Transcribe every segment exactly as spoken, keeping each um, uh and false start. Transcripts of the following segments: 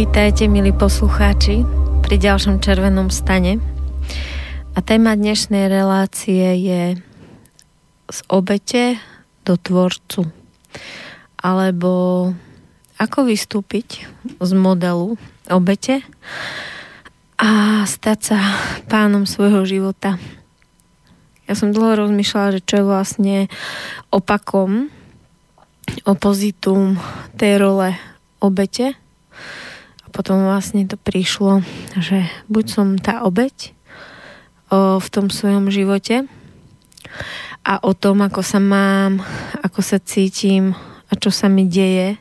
Vítajte, milí poslucháči, pri ďalšom Červenom stane. A téma dnešnej relácie je z obete do tvorcu. Alebo ako vystúpiť z modelu obete a stať sa pánom svojho života. Ja som dlho rozmýšľala, že čo je vlastne opakom, opozitum tej role obete. Potom vlastne to prišlo, že buď som tá obeť o, v tom svojom živote a o tom, ako sa mám, ako sa cítim a čo sa mi deje,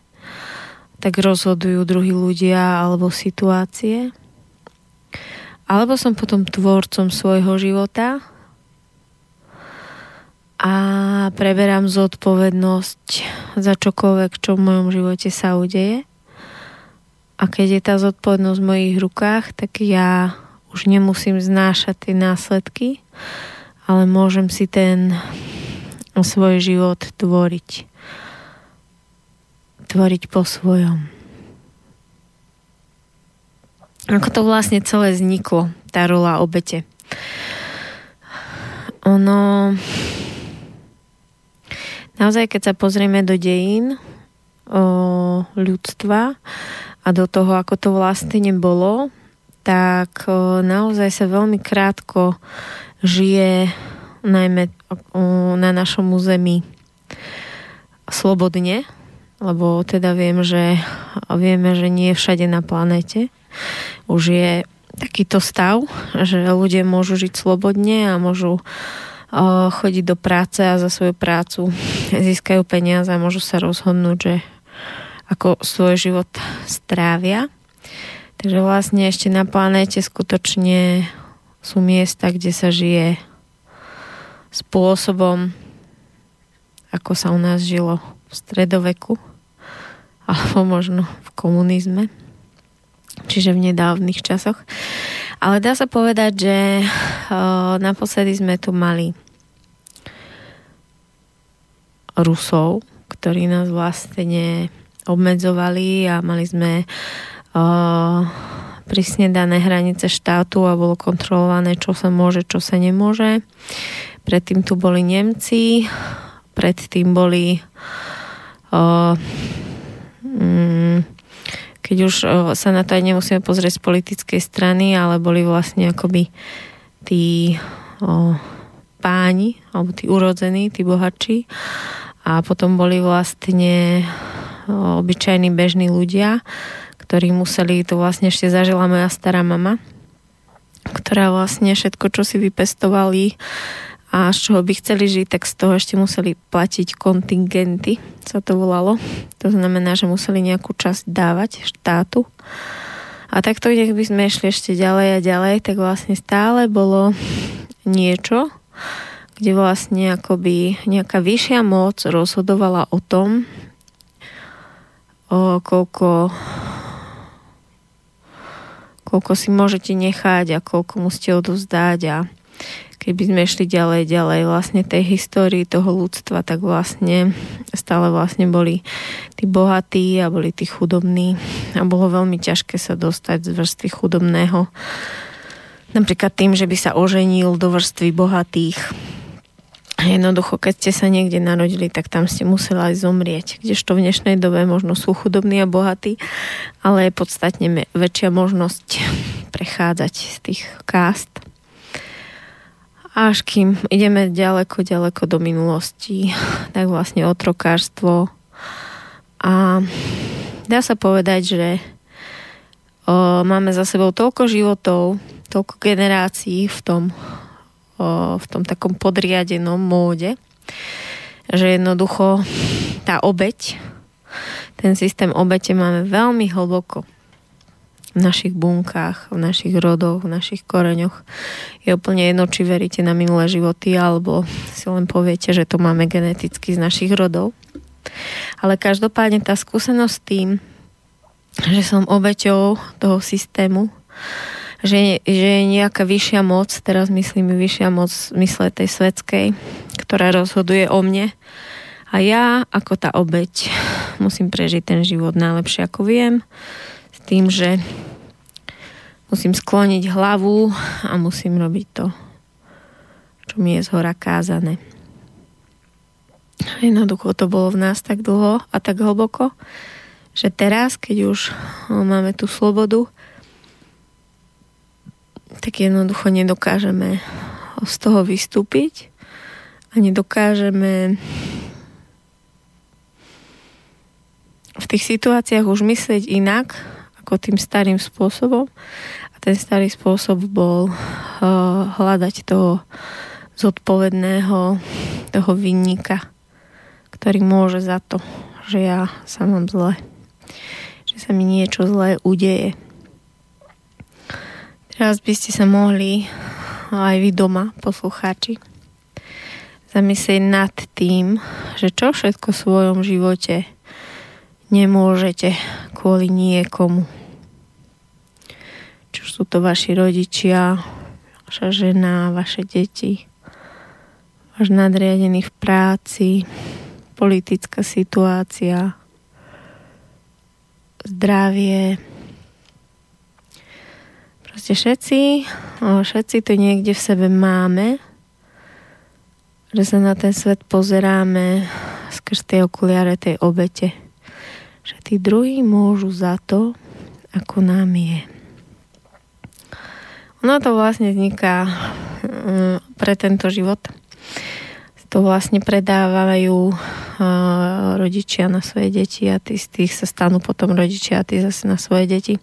tak rozhodujú druhí ľudia alebo situácie. Alebo som potom tvorcom svojho života a preberám zodpovednosť za čokoľvek, čo v mojom živote sa udeje. A keď je tá zodpovednosť v mojich rukách, tak ja už nemusím znášať tie následky, ale môžem si ten svoj život tvoriť. Tvoriť po svojom. Ako to vlastne celé vzniklo, tá rola obete? Ono... Naozaj, keď sa pozrieme do dejín o, ľudstva, a do toho, ako to vlastne bolo, tak naozaj sa veľmi krátko žije najmä na našom území slobodne, lebo teda viem, že vieme, že nie všade na planéte už je takýto stav, že ľudia môžu žiť slobodne a môžu chodiť do práce a za svoju prácu získajú peniaze a môžu sa rozhodnúť, že ako svoj život strávia. Takže vlastne ešte na planéte skutočne sú miesta, kde sa žije spôsobom, ako sa u nás žilo v stredoveku, alebo možno v komunizme, čiže v nedávnych časoch. Ale dá sa povedať, že naposledy sme tu mali Rusov, ktorí nás vlastne obmedzovali a mali sme uh, prísne dané hranice štátu a bolo kontrolované, čo sa môže, čo sa nemôže. Predtým tu boli Nemci, predtým boli uh, um, keď už uh, sa na to aj nemusíme pozrieť z politickej strany, ale boli vlastne akoby tí uh, páni, alebo tí urodzení, tí bohatší, a potom boli vlastne obyčajní bežní ľudia, ktorí museli, to vlastne ešte zažila moja stará mama, ktorá vlastne všetko, čo si vypestovali a z čoho by chceli žiť, tak z toho ešte museli platiť kontingenty, sa to volalo. To znamená, že museli nejakú časť dávať štátu. A takto, kde by sme išli ešte ďalej a ďalej, tak vlastne stále bolo niečo, kde vlastne akoby nejaká vyššia moc rozhodovala o tom, O, koľko, koľko si môžete nechať a koľko musíte odovzdať. A keby sme išli ďalej, ďalej vlastne tej histórii toho ľudstva, tak vlastne stále vlastne boli tí bohatí a boli tí chudobní a bolo veľmi ťažké sa dostať z vrstvy chudobného. Napríklad tým, že by sa oženil do vrstvy bohatých. Jednoducho, keď ste sa niekde narodili, tak tam ste museli aj zomrieť. Kdežto v dnešnej dobe možno sú chudobní a bohatí, ale je podstatne väčšia možnosť prechádzať z tých kást. Až kým ideme ďaleko, ďaleko do minulosti, tak vlastne otrokárstvo. A dá sa povedať, že o, máme za sebou toľko životov, toľko generácií v tom v tom takom podriadenom móde, že jednoducho tá obeť, ten systém obete máme veľmi hlboko v našich bunkách, v našich rodoch, v našich koreňoch. Je úplne jedno, či veríte na minulé životy, alebo si len poviete, že to máme geneticky z našich rodov. Ale každopádne tá skúsenosť s tým, že som obeťou toho systému, Že, že je nejaká vyššia moc, teraz myslím vyššia moc v mysle tej svetskej, ktorá rozhoduje o mne. A ja, ako tá obeť, musím prežiť ten život najlepšie, ako viem, s tým, že musím skloniť hlavu a musím robiť to, čo mi je zhora kázané. Jednoducho to bolo v nás tak dlho a tak hlboko, že teraz, keď už máme tú slobodu, tak jednoducho nedokážeme z toho vystúpiť a nedokážeme v tých situáciách už myslieť inak ako tým starým spôsobom. A ten starý spôsob bol uh, hľadať toho zodpovedného, toho vinníka, ktorý môže za to, že ja sa mám zle. Že sa mi niečo zlé udeje. Teraz by ste sa mohli aj vy doma, poslucháči, zamyslieť nad tým, že čo všetko v svojom živote nemôžete kvôli niekomu. Či sú to vaši rodičia, vaša žena, vaše deti, váš nadriadený v práci, politická situácia, zdravie. Proste všetci, všetci to niekde v sebe máme, že sa na ten svet pozeráme skrz tej okuliare tej obete. Že tí druhí môžu za to, ako nám je. Ono to vlastne vzniká pre tento život. To vlastne predávajú rodičia na svoje deti a tí z tých sa stanú potom rodičia a tí zase na svoje deti.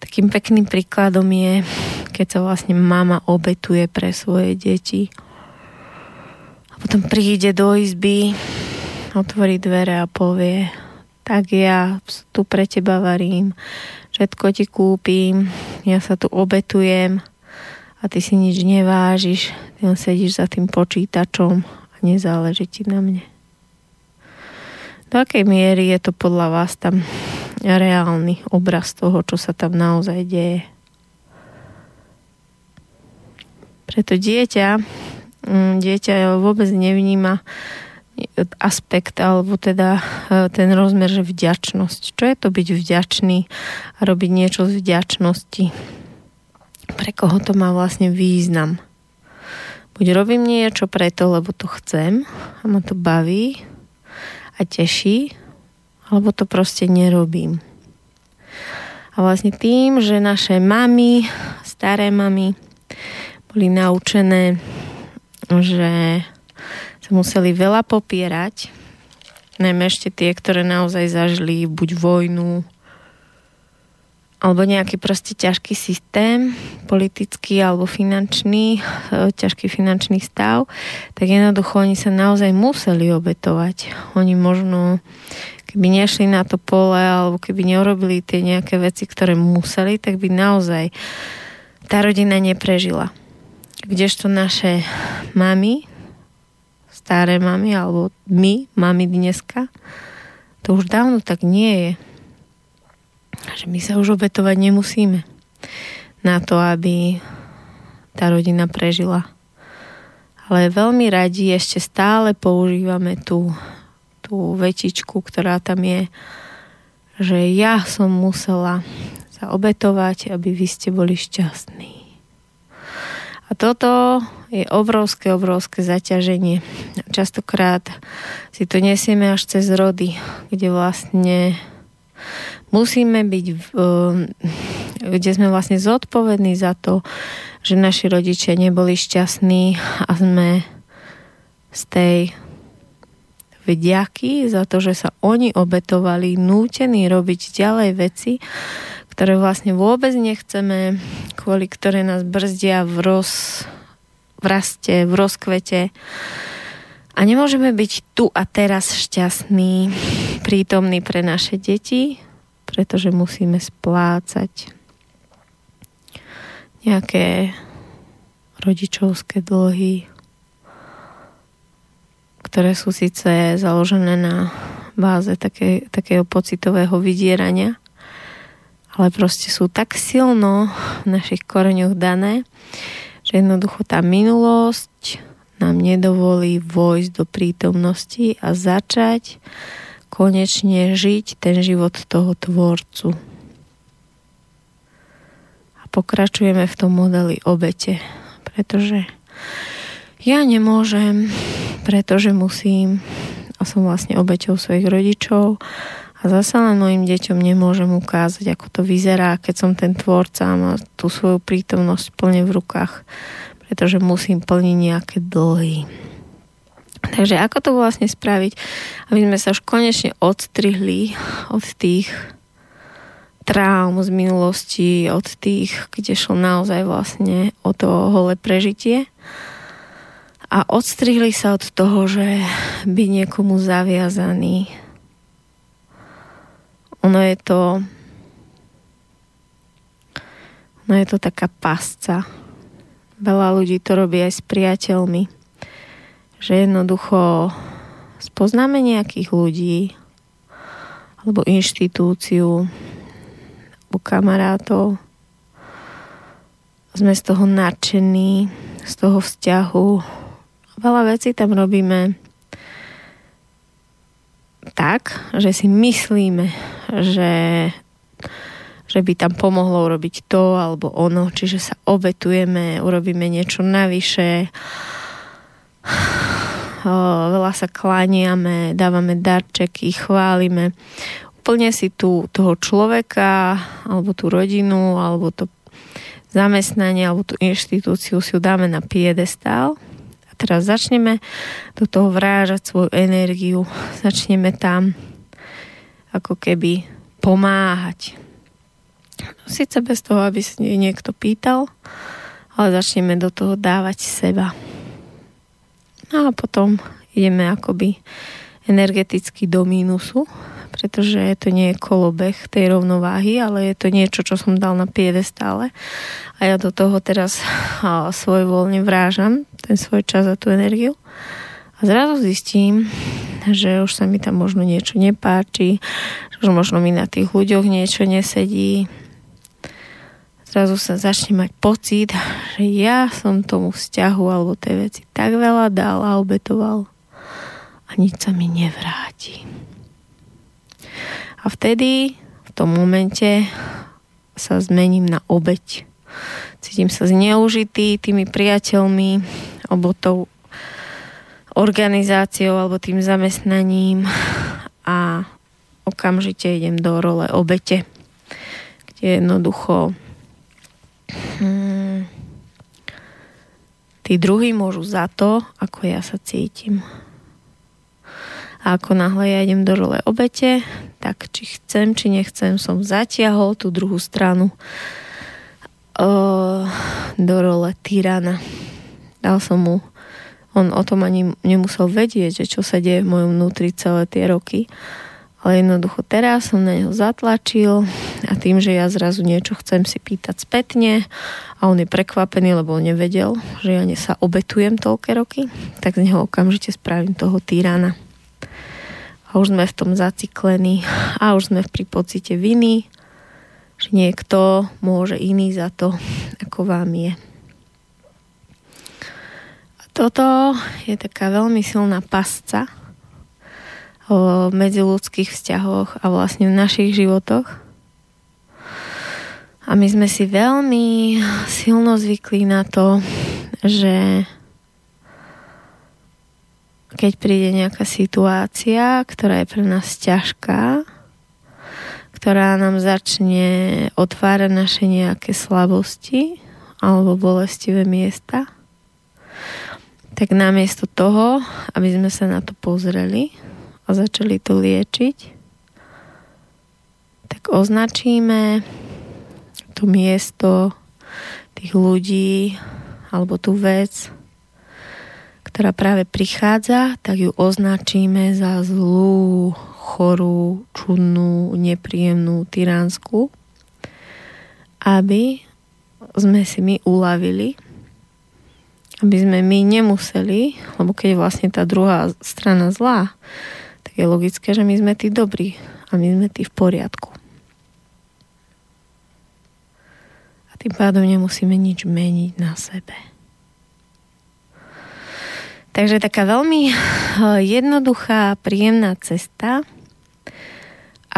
Takým pekným príkladom je, keď sa vlastne mama obetuje pre svoje deti. A potom príde do izby, otvorí dvere a povie: tak ja tu pre teba varím, všetko ti kúpim, ja sa tu obetujem a ty si nič nevážiš, ty len sedíš za tým počítačom a nezáleží ti na mne. Do akej miery je to podľa vás tam reálny obraz toho, čo sa tam naozaj deje? Preto dieťa dieťa vôbec nevníma aspekt, alebo teda ten rozmer, že vďačnosť. Čo je to byť vďačný a robiť niečo z vďačnosti? Pre koho to má vlastne význam? Buď robím niečo preto, lebo to chcem a ma to baví a teší, alebo to proste nerobím. A vlastne tým, že naše mami, staré mami, boli naučené, že sa museli veľa popierať, najmä ešte tie, ktoré naozaj zažili buď vojnu, alebo nejaký proste ťažký systém, politický alebo finančný, ťažký finančný stav, tak jednoducho oni sa naozaj museli obetovať. Oni možno, keby nešli na to pole, alebo keby neurobili tie nejaké veci, ktoré museli, tak by naozaj tá rodina neprežila. Kdežto naše mami, staré mami, alebo my, mami dneska, to už dávno tak nie je. Že my sa už obetovať nemusíme na to, aby tá rodina prežila. Ale veľmi radi ešte stále používame tú, tú vetičku, ktorá tam je, že ja som musela sa obetovať, aby vy ste boli šťastní. A toto je obrovské, obrovské zaťaženie. Častokrát si to nesieme až cez rody, kde vlastne musíme byť, kde sme vlastne zodpovední za to, že naši rodičia neboli šťastní a sme z tej vďaky za to, že sa oni obetovali, nútení robiť ďalej veci, ktoré vlastne vôbec nechceme, kvôli ktoré nás brzdia v, roz, v raste, v rozkvete. A nemôžeme byť tu a teraz šťastní, prítomní pre naše deti, pretože musíme splácať nejaké rodičovské dlhy, ktoré sú síce založené na báze také, takého pocitového vydierania, ale proste sú tak silno v našich koreňoch dané, že jednoducho tá minulosť nám nedovolí vojsť do prítomnosti a začať konečne žiť ten život toho tvorcu. pokračujeme v tom modeli obete, pretože ja nemôžem, pretože musím a som vlastne obeťou svojich rodičov a zase len mojim deťom nemôžem ukázať, ako to vyzerá, keď som ten tvorca a má tú svoju prítomnosť plne v rukách, pretože musím plniť nejaké dlhy. Takže ako to vlastne spraviť, aby sme sa už konečne odstrihli od tých traum z minulosti, od tých, kde šlo naozaj vlastne o to holé prežitie. A odstrihli sa od toho, že byť niekomu zaviazaný. Ono je to ono je to taká pasca. Veľa ľudí to robí aj s priateľmi. Že jednoducho spoznáme nejakých ľudí alebo inštitúciu u kamarátov. Sme z toho nadšení, z toho vzťahu. Veľa vecí tam robíme tak, že si myslíme, že, že by tam pomohlo urobiť to alebo ono. Čiže sa obetujeme, urobíme niečo navyše. Veľa sa kláňame, dávame darčeky, chválime. Plne si tu toho človeka, alebo tú rodinu, alebo to zamestnanie, alebo tú inštitúciu si ju dáme na piedestál. A teraz začneme do toho vrážať svoju energiu. Začneme tam ako keby pomáhať. Sice bez toho, aby si niekto pýtal, ale začneme do toho dávať seba. A potom ideme akoby energeticky do mínusu, pretože to nie je kolobeh tej rovnováhy, ale je to niečo, čo som dal na piedestále a ja do toho teraz svojvoľne vrážam ten svoj čas a tú energiu a zrazu zistím, že už sa mi tam možno niečo nepáči, že už možno mi na tých ľuďoch niečo nesedí. Zrazu sa začne mať pocit, že ja som tomu vzťahu alebo tej veci tak veľa dal a obetoval a nič sa mi nevráti. A vtedy, v tom momente sa zmením na obeť. Cítim sa zneužitý tými priateľmi, alebo tou organizáciou, alebo tým zamestnaním a okamžite idem do role obete, kde jednoducho hmm, tí druhí môžu za to, ako ja sa cítim. A ako náhle ja idem do role obete, tak či chcem, či nechcem, som zatiahol tú druhú stranu o, do role tyrana. Dal som mu, on o tom ani nemusel vedieť, že čo sa deje v mojom vnútri celé tie roky, ale jednoducho teraz som na neho zatlačil a tým, že ja zrazu niečo chcem si pýtať spätne a on je prekvapený, lebo on nevedel, že ja sa obetujem toľké roky, tak z neho okamžite spravím toho tyrana. A už sme v tom zaciklení a už sme pri pocite viny, že niekto môže iný za to, ako vám je. A toto je taká veľmi silná pasca v medziľudských vzťahoch a vlastne v našich životoch. A my sme si veľmi silno zvykli na to, že keď príde nejaká situácia, ktorá je pre nás ťažká, ktorá nám začne otvárať naše nejaké slabosti alebo bolestivé miesta, tak namiesto toho, aby sme sa na to pozreli a začali to liečiť, tak označíme to miesto, tých ľudí alebo tú vec, ktorá práve prichádza, tak ju označíme za zlú, chorú, čudnú, nepríjemnú, tyránsku, aby sme si my uľavili, aby sme my nemuseli, lebo keď je vlastne tá druhá strana zlá, tak je logické, že my sme tí dobrí a my sme tí v poriadku. A tým pádom nemusíme nič meniť na sebe. Takže taká veľmi jednoduchá, príjemná cesta,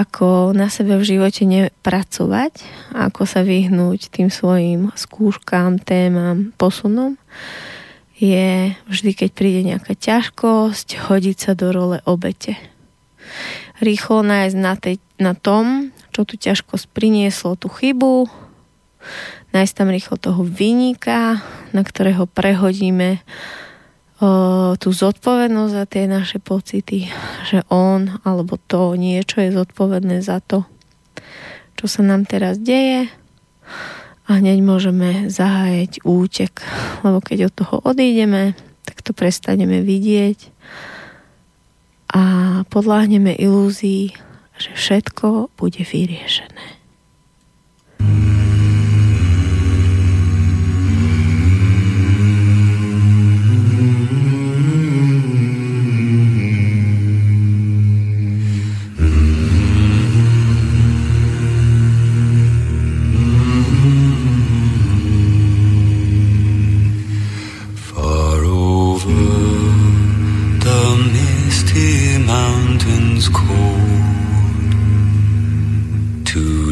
ako na sebe v živote nepracovať, ako sa vyhnúť tým svojim skúškam, témam, posunom, je vždy, keď príde nejaká ťažkosť, hodiť sa do role obete. Rýchlo nájsť na, tej, na tom, čo tu ťažkosť prinieslo, tú chybu, nájsť tam rýchlo toho viníka, na ktorého prehodíme o, tú zodpovednosť za tie naše pocity, že on alebo to niečo je zodpovedné za to, čo sa nám teraz deje, a hneď môžeme zahájiť útek, lebo keď od toho odídeme, tak to prestaneme vidieť a podľahneme ilúzii, že všetko bude vyriešené.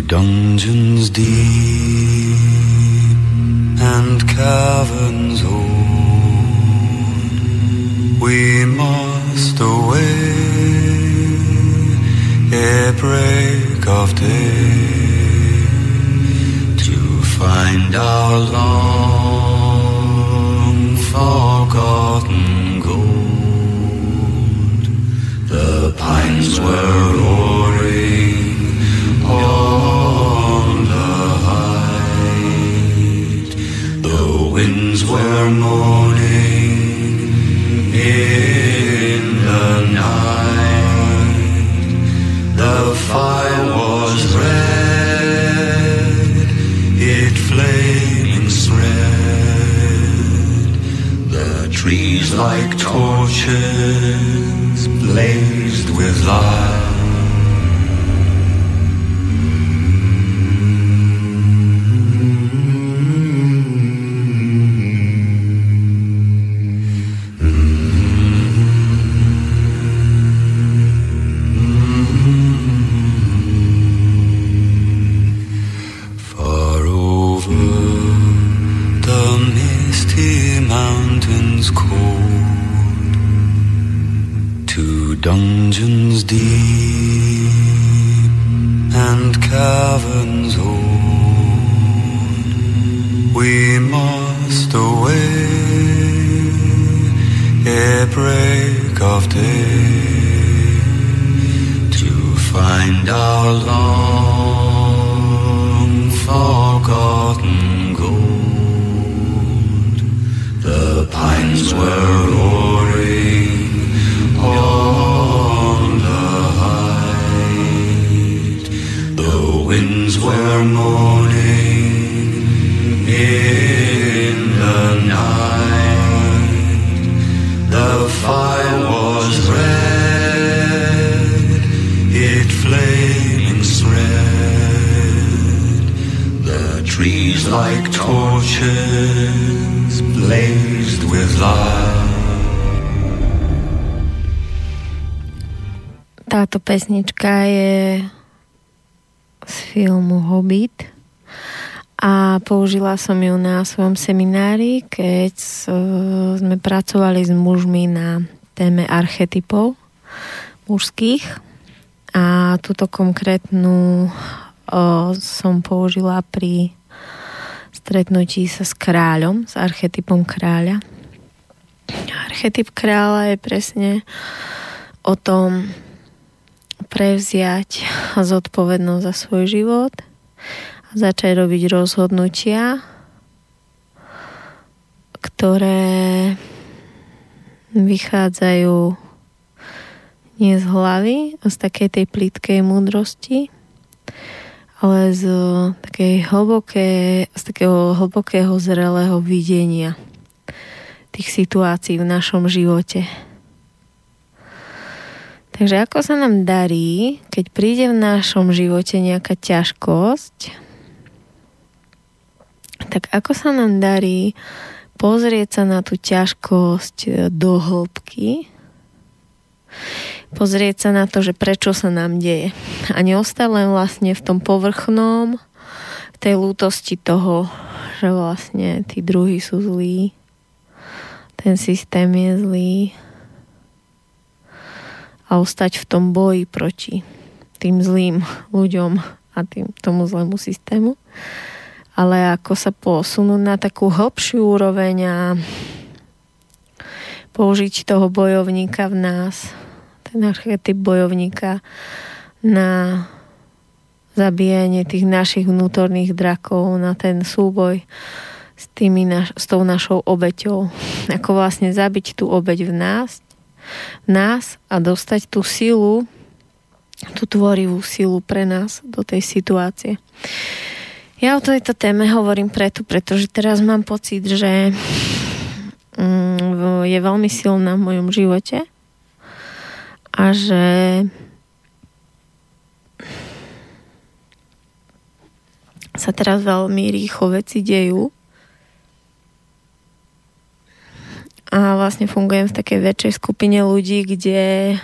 Dungeons deep and caverns old, we must away ere break of day to find our long forgotten gold. The pines were roaring on the height, the winds were moaning in the night, the fire was red, it flaming spread, the trees like torches blazed with light. Dungeons deep and caverns old, we must away ere break of day to find our long forgotten gold. The pines were roaring on the height, the winds were moaning in the night, the fire was red, it flaming spread, the trees like torches blazed with light. Táto pesnička je z filmu Hobbit a použila som ju na svojom seminári, keď sme pracovali s mužmi na téme archetypov mužských, a túto konkrétnu som použila pri stretnutí sa s kráľom, s archetypom kráľa. Archetyp kráľa je presne o tom prevziať zodpovednosť za svoj život a začať robiť rozhodnutia, ktoré vychádzajú nie z hlavy, z takej tej plytkej múdrosti, ale z takej hlboké, z takého hlbokého zrelého videnia tých situácií v našom živote. Takže ako sa nám darí, keď príde v našom živote nejaká ťažkosť, tak ako sa nám darí pozrieť sa na tú ťažkosť do hĺbky, pozrieť sa na to, že prečo sa nám deje. A neostať len vlastne v tom povrchnom, tej lútosti toho, že vlastne tí druhí sú zlí, ten systém je zlý, a ostať v tom boji proti tým zlým ľuďom a tým, tomu zlému systému. Ale ako sa posunúť na takú hlbšiu úroveň a použiť toho bojovníka v nás, ten archetyp bojovníka na zabíjanie tých našich vnútorných drakov, na ten súboj s, tými naš- s tou našou obeťou. Ako vlastne zabiť tú obeť v nás, v nás a dostať tú silu, tú tvorivú silu pre nás do tej situácie. Ja o tejto téme hovorím preto, pretože teraz mám pocit, že je veľmi silná v mojom živote a že sa teraz veľmi rýchlo veci dejú a vlastne fungujem v takej väčšej skupine ľudí, kde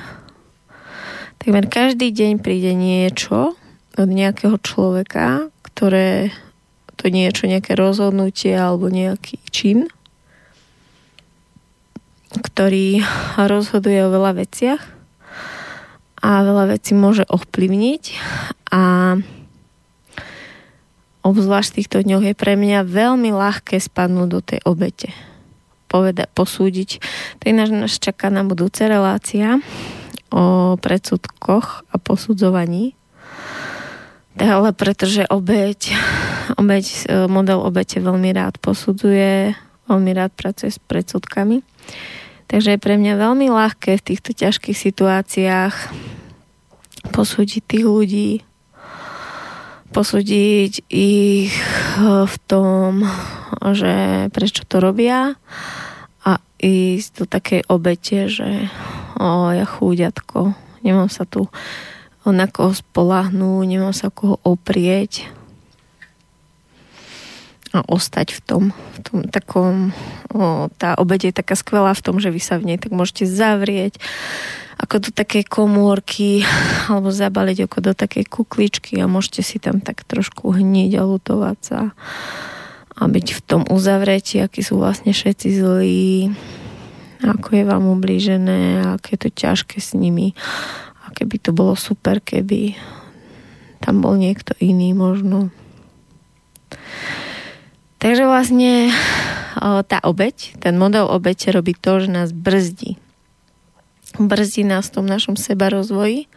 takmer každý deň príde niečo od nejakého človeka, ktoré to niečo, nejaké rozhodnutie alebo nejaký čin, ktorý rozhoduje o veľa veciach a veľa vecí môže ovplyvniť. A obzvlášť v týchto dňoch je pre mňa veľmi ľahké spadnúť do tej obete. Poveda, posúdiť. To ináč nás čaká na budúce relácia o predsudkoch a posudzovaní. Ale pretože obeť, obeť, model obete veľmi rád posudzuje, veľmi rád pracuje s predsudkami. Takže je pre mňa veľmi ľahké v týchto ťažkých situáciách posúdiť tých ľudí, posúdiť ich v tom, že prečo to robia, a ísť do takej obete, že o, ja chúďatko, nemám sa tu na koho spoľahnú, nemám sa koho oprieť, a ostať v tom, v tom takom, o, tá obeť je taká skvelá v tom, že vy sa v nej tak môžete zavrieť ako do takej komórky alebo zabaliť ako do takej kukličky a môžete si tam tak trošku hniť a lutovať sa a byť v tom uzavretí, akí sú vlastne všetci zlí, ako je vám ublížené, aké je to ťažké s nimi, a keby to bolo super, keby tam bol niekto iný možno. Takže vlastne tá obeť, ten model obete robí to, že nás brzdí. Brzdí nás v tom našom sebarozvoji,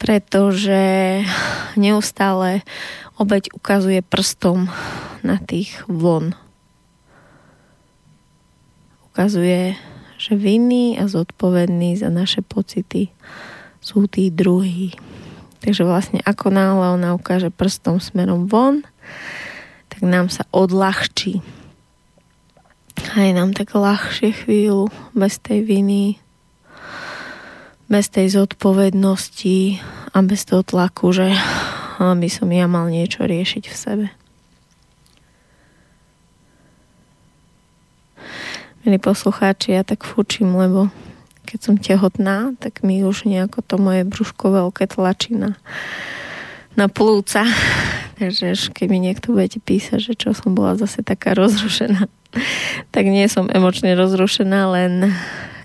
pretože neustále obeť ukazuje prstom na tých von. Ukazuje, že vinný a zodpovedný za naše pocity sú tí druhí. Takže vlastne ako náhle ona ukáže prstom smerom von, tak nám sa odľahčí. A je nám tak ľahšie chvíľu, bez tej viny, bez tej zodpovednosti a bez toho tlaku, že by som ja mal niečo riešiť v sebe. Milí poslucháči, ja tak fučím, lebo keď som tehotná, tak mi už nejako to moje brúško veľké tlačí na, na plúca. Takže keď mi niekto budete písať, že čo som bola zase taká rozrušená, tak nie som emočne rozrušená, len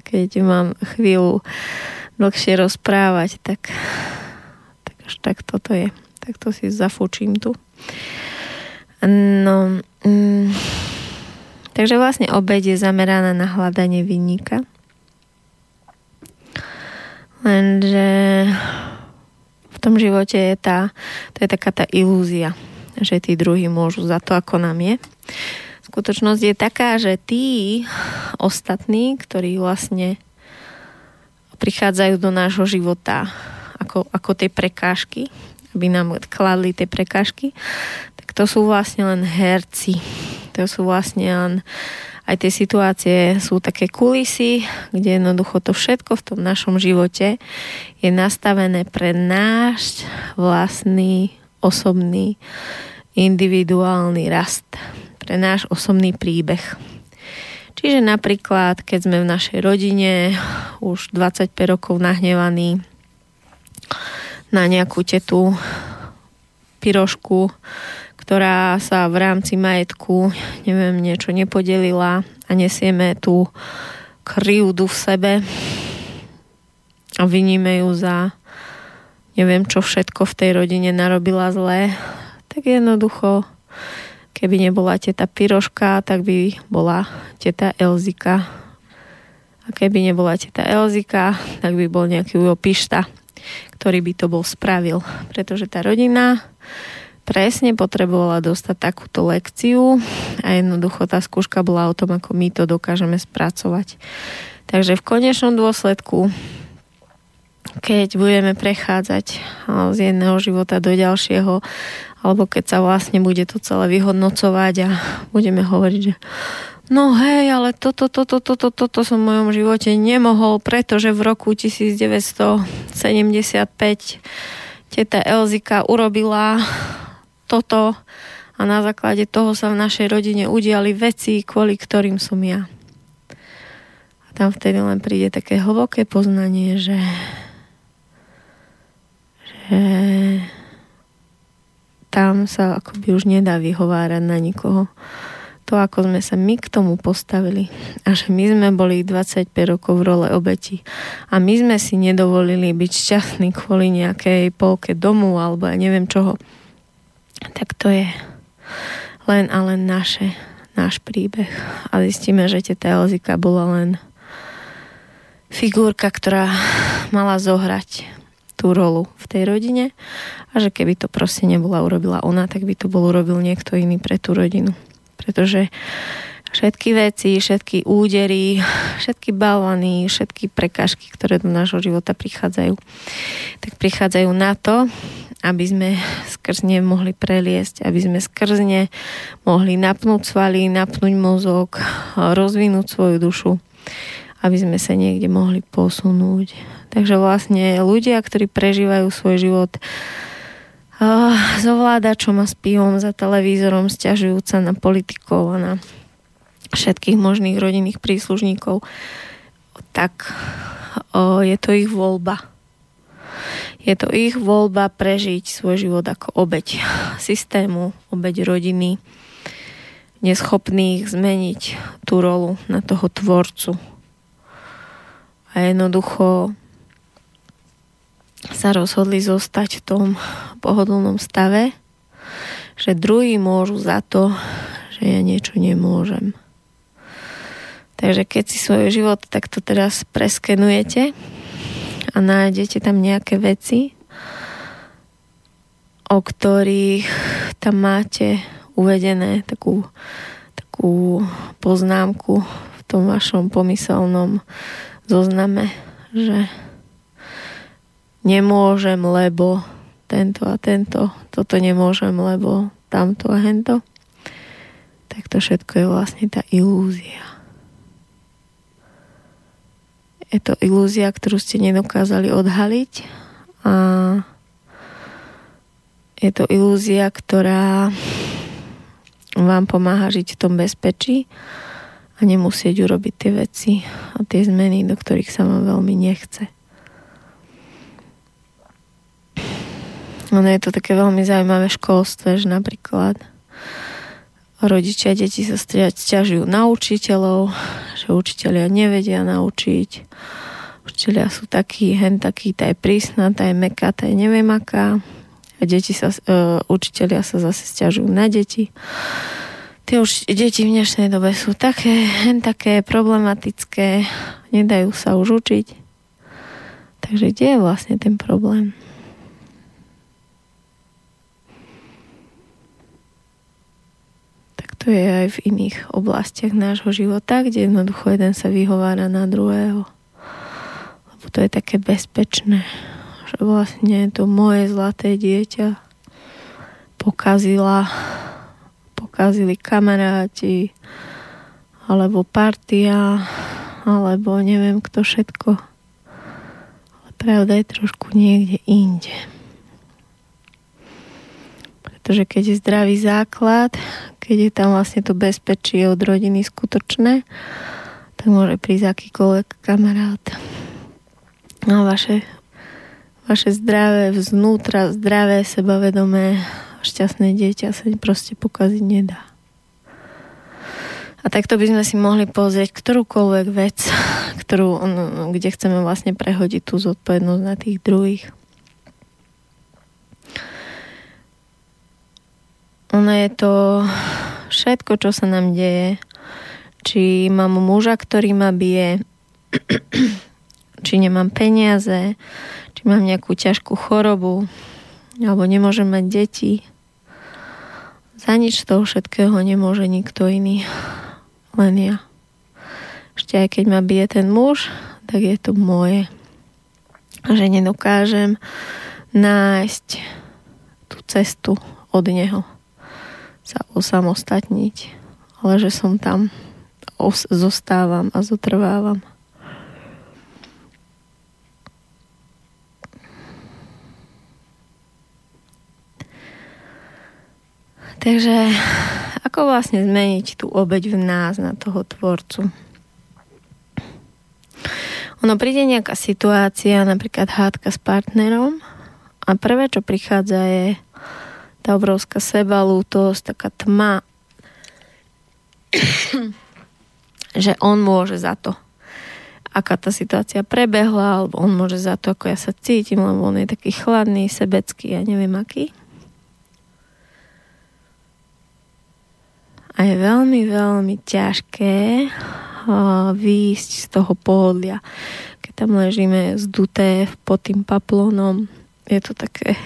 keď mám chvíľu dlhšie rozprávať, tak, tak až tak toto je. Tak to si zafúčim tu. No, mm, takže vlastne obeť je zameraná na hľadanie vinníka. Lenže v tom živote je tá, to je taká tá ilúzia, že tí druhí môžu za to, ako nám je. Skutočnosť je taká, že tí ostatní, ktorí vlastne prichádzajú do nášho života ako, ako tie prekážky, aby nám kladli tie prekážky, tak to sú vlastne len herci. To sú vlastne len aj tie situácie sú také kulisy, kde jednoducho to všetko v tom našom živote je nastavené pre náš vlastný, osobný, individuálny rast. Pre náš osobný príbeh. Čiže napríklad, keď sme v našej rodine už dvadsaťpäť rokov nahnevaní na nejakú tetu pirošku, ktorá sa v rámci majetku, neviem, niečo nepodelila a nesieme tú krivdu v sebe a viníme ju za neviem, čo všetko v tej rodine narobila zlé, tak jednoducho, keby nebola teta Piroška, tak by bola teta Elzika. A keby nebola teta Elzika, tak by bol nejaký ujo Pišta, ktorý by to bol spravil. Pretože tá rodina presne potrebovala dostať takúto lekciu a jednoducho tá skúška bola o tom, ako my to dokážeme spracovať. Takže v konečnom dôsledku, keď budeme prechádzať z jedného života do ďalšieho, alebo keď sa vlastne bude to celé vyhodnocovať a budeme hovoriť, že no hej, ale toto, toto, toto, toto som v mojom živote nemohol, pretože v roku devätnásťsedemdesiatpäť teta Elzika urobila toto a na základe toho sa v našej rodine udiali veci, kvôli ktorým som ja. A tam vtedy len príde také hlboké poznanie, že, že tam sa akoby už nedá vyhovárať na nikoho. To, ako sme sa my k tomu postavili a že my sme boli dvadsaťpäť rokov v role obeti a my sme si nedovolili byť šťastní kvôli nejakej polke domu alebo ja neviem čoho, tak to je len a len naše, náš príbeh a zistíme, že teta Elzika bola len figurka, ktorá mala zohrať tú rolu v tej rodine a že keby to proste nebola urobila ona, tak by to bol urobil niekto iný pre tú rodinu. Pretože všetky veci, všetky údery, všetky balvany, všetky prekážky, ktoré do nášho života prichádzajú, tak prichádzajú na to, aby sme skrzne mohli preliesť, aby sme skrzne mohli napnúť svaly, napnúť mozog, rozvinúť svoju dušu, aby sme sa niekde mohli posunúť. Takže vlastne ľudia, ktorí prežívajú svoj život s ovládačom a s pivom za televízorom, sťažujúc sa na politikov a na všetkých možných rodinných príslušníkov, tak o, je to ich voľba. Je to ich voľba prežiť svoj život ako obeť systému, obeť rodiny, neschopných zmeniť tú rolu na toho tvorcu. A jednoducho sa rozhodli zostať v tom pohodlnom stave, že druhí môžu za to, že ja niečo nemôžem. Takže keď si svoj život takto teraz preskenujete a nájdete tam nejaké veci, o ktorých tam máte uvedené takú, takú poznámku v tom vašom pomyselnom zozname, že nemôžem, lebo tento a tento, toto nemôžem, lebo tamto a hento, tak to všetko je vlastne tá ilúzia. Je to ilúzia, ktorú ste nedokázali odhaliť a je to ilúzia, ktorá vám pomáha žiť v tom bezpečí a nemusieť urobiť tie veci a tie zmeny, do ktorých sa vám veľmi nechce. Ono je to také veľmi zaujímavé školstvo, že napríklad rodičia deti sa sťažujú na učiteľov, že učitelia nevedia naučiť. Učitelia sú takí, hen takí, tá je prísna, tá je meká, tá je neviem aká. A deti sa, e, učitelia sa zase sťažujú na deti. Tie už deti v dnešnej dobe sú také, hen také problematické, nedajú sa už učiť. Takže kde je vlastne ten problém? To je aj v iných oblastiach nášho života, kde jednoducho jeden sa vyhovára na druhého. Lebo to je také bezpečné, že vlastne to moje zlaté dieťa pokazila, pokazili kamaráti, alebo partia, alebo neviem kto všetko. Ale pravda je trošku niekde inde. Pretože keď je zdravý základ, keď je tam vlastne to bezpečie od rodiny skutočné, tak môže prísť akýkoľvek kamarát. A vaše, vaše zdravé vznútra, zdravé, sebavedomé, šťastné dieťa sa proste pokaziť nedá. A takto by sme si mohli pozrieť ktorúkoľvek vec, ktorú, kde chceme vlastne prehodiť tú zodpovednosť na tých druhých. Ono je to všetko, čo sa nám deje. Či mám muža, ktorý ma bije, či nemám peniaze, či mám nejakú ťažkú chorobu, alebo nemôžem mať deti. Za nič toho všetkého nemôže nikto iný. Len ja. Ešte aj keď ma bije ten muž, tak je to moje. Že nedokážem nájsť tú cestu od neho. Sa osamostatniť. Ale že som tam. Os- zostávam a zotrvávam. Takže ako vlastne zmeniť tú obeť v nás na toho tvorcu? Ono príde nejaká situácia, napríklad hádka s partnerom a prvé, čo prichádza, je tá obrovská sebalútosť, taká tma, že on môže za to, aká tá situácia prebehla, alebo on môže za to, ako ja sa cítim, lebo on je taký chladný, sebecký, ja neviem aký. A je veľmi, veľmi ťažké výjsť z toho pohodlia. Keď tam ležíme zduté pod tým paplónom, je to také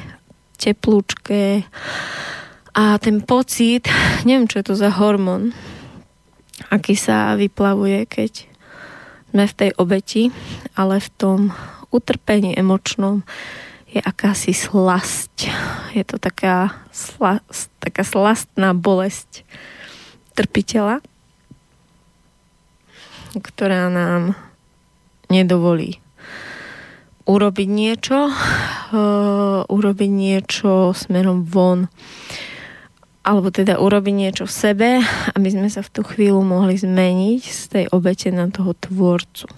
teplúčké. A ten pocit, neviem, čo je to za hormón, aký sa vyplavuje, keď sme v tej obeti, ale v tom utrpení emočnom je akási slasť. Je to taká, sla, taká slastná bolesť trpiteľa, ktorá nám nedovolí urobiť niečo, uh, urobiť niečo smerom von, alebo teda urobiť niečo v sebe, aby sme sa v tú chvíľu mohli zmeniť z tej obete na toho tvorcu.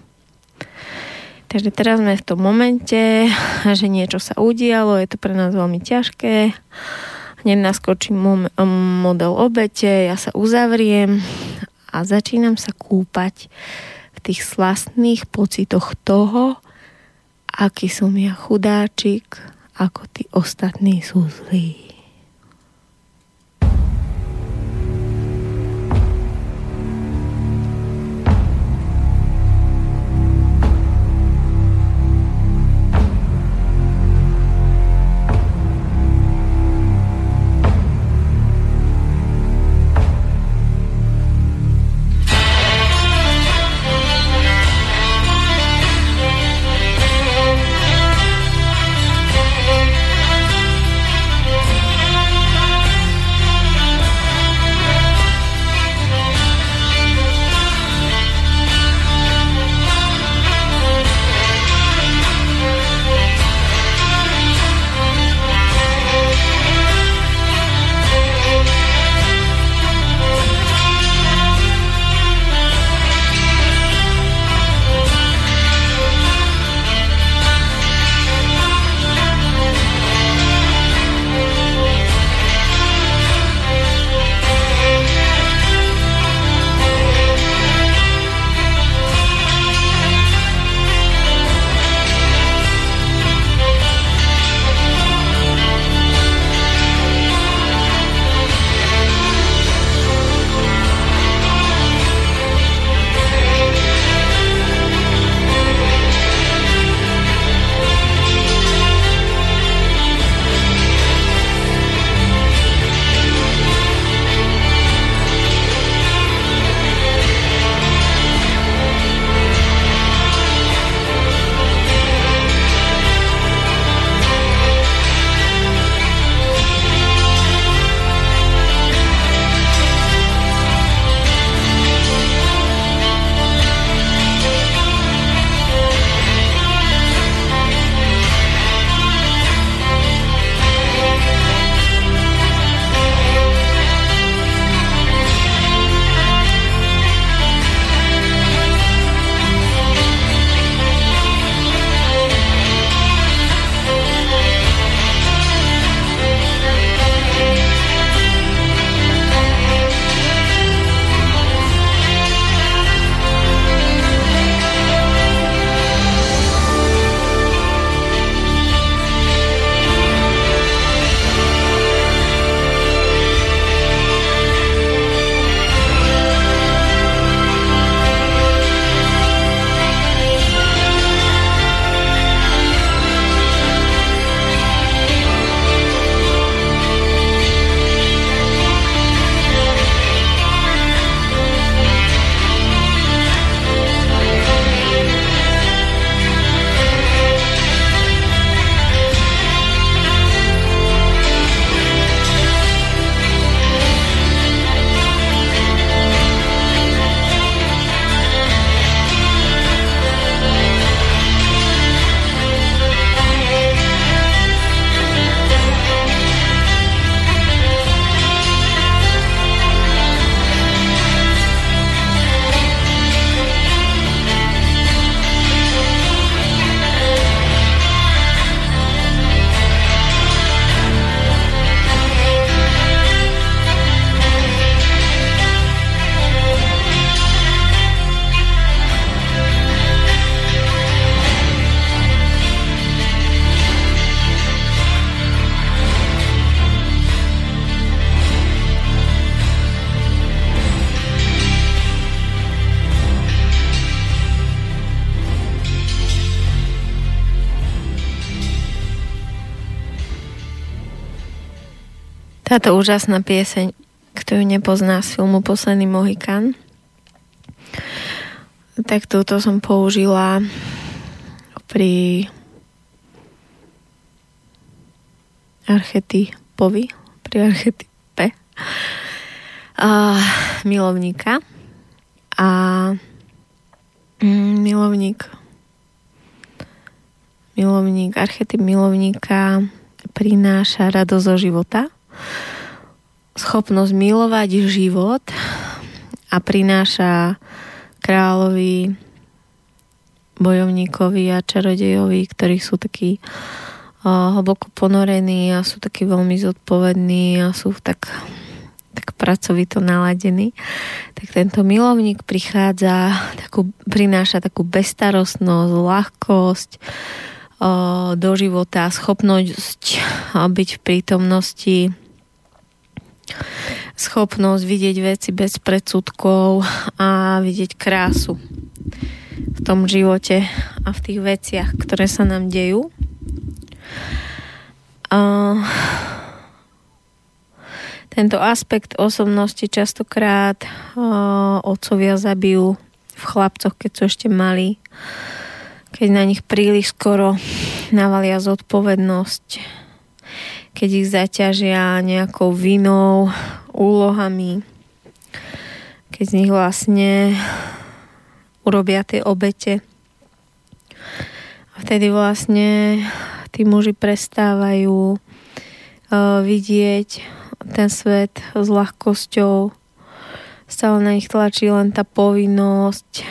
Takže teraz sme v tom momente, že niečo sa udialo, je to pre nás veľmi ťažké. Hneď naskočí model obete, ja sa uzavriem a začínam sa kúpať v tých slastných pocitoch toho, aký som ja chudáčik, ako tí ostatní sú zlí. Táto úžasná pieseň, kto ju nepozná z filmu Posledný Mohikán, tak túto som použila pri archetypovi, pri archetype uh, milovníka. A mm, milovník milovník, archetyp milovníka prináša radosť zo života, schopnosť milovať život a prináša kráľovi, bojovníkovi a čarodejovi, ktorí sú takí uh, hlboko ponorení a sú takí veľmi zodpovední a sú tak, tak pracovito naladení. Tak tento milovník prichádza, takú, prináša takú bestarostnosť, ľahkosť uh, do života, schopnosť uh, byť v prítomnosti, schopnosť vidieť veci bez predsudkov a vidieť krásu v tom živote a v tých veciach, ktoré sa nám dejú. A tento aspekt osobnosti častokrát otcovia zabijú v chlapcoch, keď sú ešte malí, keď na nich príliš skoro navalia zodpovednosť, keď ich zaťažia nejakou vinou, úlohami, keď z nich vlastne urobia tie obete. A vtedy vlastne tí muži prestávajú e, vidieť ten svet s ľahkosťou. Stále na nich tlačí len tá povinnosť.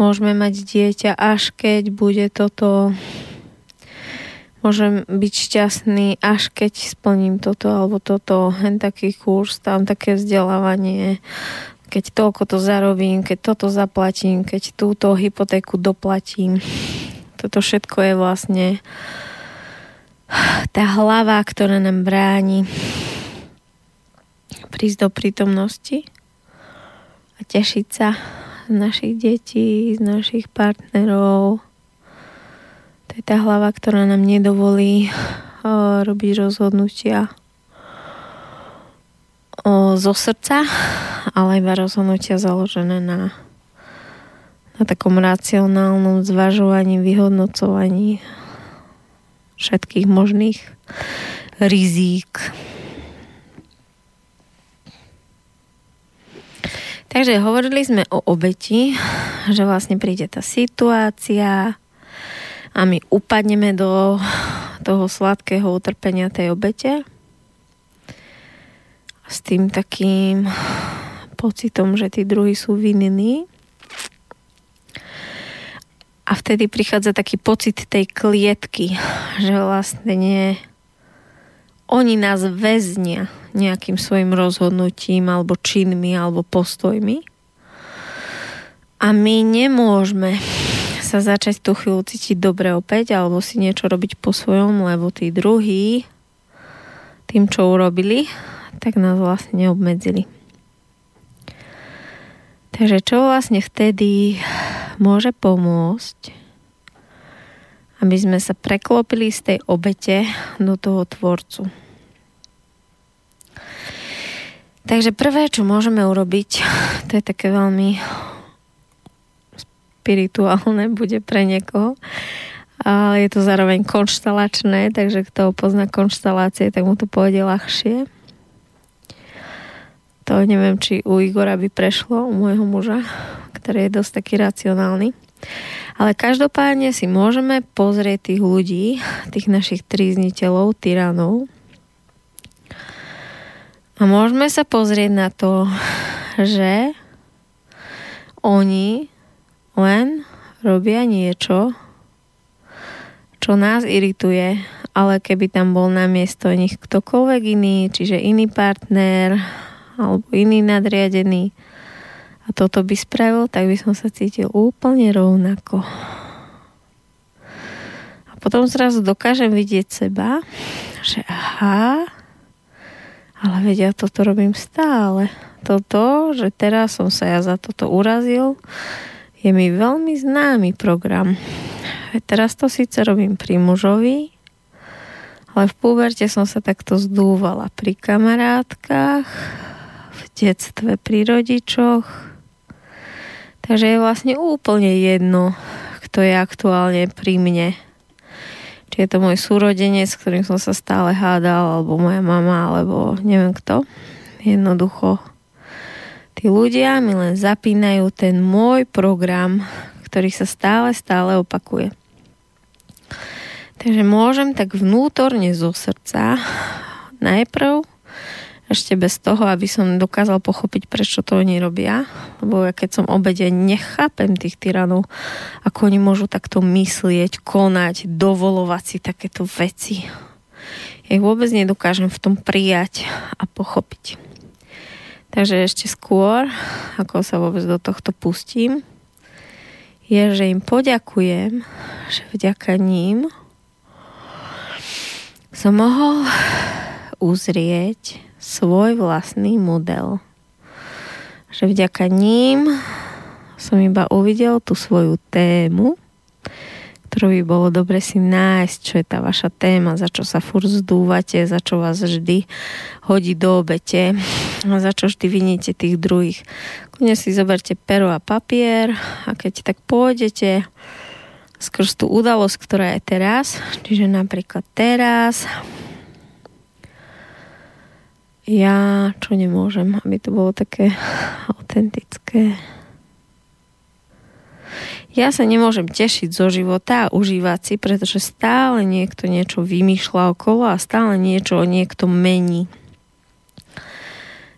Môžeme mať dieťa, až keď bude toto. Môžem byť šťastný, až keď splním toto alebo toto. Hen taký kurz, tam také vzdelávanie. Keď toľko to zarobím, keď toto zaplatím, keď túto hypotéku doplatím. Toto všetko je vlastne tá hlava, ktorá nám bráni prísť do prítomnosti a tešiť sa z našich detí, z našich partnerov. To je tá hlava, ktorá nám nedovolí robiť rozhodnutia zo srdca, ale iba rozhodnutia založené na, na takom racionálnom zvažovaní, vyhodnocovaní všetkých možných rizík. Takže hovorili sme o obeti, že vlastne príde tá situácia a my upadneme do toho sladkého utrpenia tej obete s tým takým pocitom, že tí druhí sú vinní. A vtedy prichádza taký pocit tej klietky, že vlastne nie, oni nás väznia nejakým svojim rozhodnutím alebo činmi alebo postojmi. A my nemôžeme sa začať tú chvíľu cítiť dobre opäť alebo si niečo robiť po svojom, lebo tí druhí tým, čo urobili, tak nás vlastne obmedzili. Takže čo vlastne vtedy môže pomôcť, aby sme sa preklopili z tej obete do toho tvorcu? Takže prvé, čo môžeme urobiť, to je také veľmi spirituálne, bude pre niekoho, ale je to zároveň konštelačné, takže kto pozná konštelácie, tak mu to pôjde ľahšie. To neviem, či u Igora by prešlo, u môjho muža, ktorý je dosť taký racionálny. Ale každopádne si môžeme pozrieť tých ľudí, tých našich trízniteľov, tyranov. A môžeme sa pozrieť na to, že oni len robia niečo, čo nás irituje, ale keby tam bol namiesto nich ktokoľvek iný, čiže iný partner alebo iný nadriadený a toto by spravil, tak by som sa cítil úplne rovnako. A potom zrazu dokážem vidieť seba, že aha, ale veď ja toto robím stále. Toto, že teraz som sa ja za toto urazil, je mi veľmi známy program. Teraz to síce robím pri mužovi, Ale v púberte som sa takto zdúvala pri kamarátkach, v detstve pri rodičoch. Takže je vlastne úplne jedno, kto je aktuálne pri mne. Či je to môj súrodenec, s ktorým som sa stále hádal, alebo moja mama, alebo neviem kto. Jednoducho tí ľudia mi len zapínajú ten môj program, ktorý sa stále, stále opakuje. Takže môžem tak vnútorne zo srdca najprv, ešte bez toho, aby som dokázal pochopiť, prečo to oni robia, lebo ja keď som obede, nechápem tých tyranov, ako oni môžu takto myslieť, konať, dovolovať si takéto veci. Ja ich vôbec nedokážem v tom prijať a pochopiť. Takže ešte skôr, ako sa vôbec do tohto pustím, je, že im poďakujem, že vďaka ním som mohol uzrieť svoj vlastný model. Že vďaka ním som iba uvidel tú svoju tému, ktorú by bolo dobre si nájsť, čo je tá vaša téma, za čo sa furt zdúvate, za čo vás vždy hodí do obete, za čo vždy viníte tých druhých. Kľudne si zoberte pero a papier a keď tak pôjdete skrz tú udalosť, ktorá je teraz, čiže napríklad teraz ja čo nemôžem, aby to bolo také autentické. Ja sa nemôžem tešiť zo života a užívať si, pretože stále niekto niečo vymýšľa okolo a stále niečo niekto mení.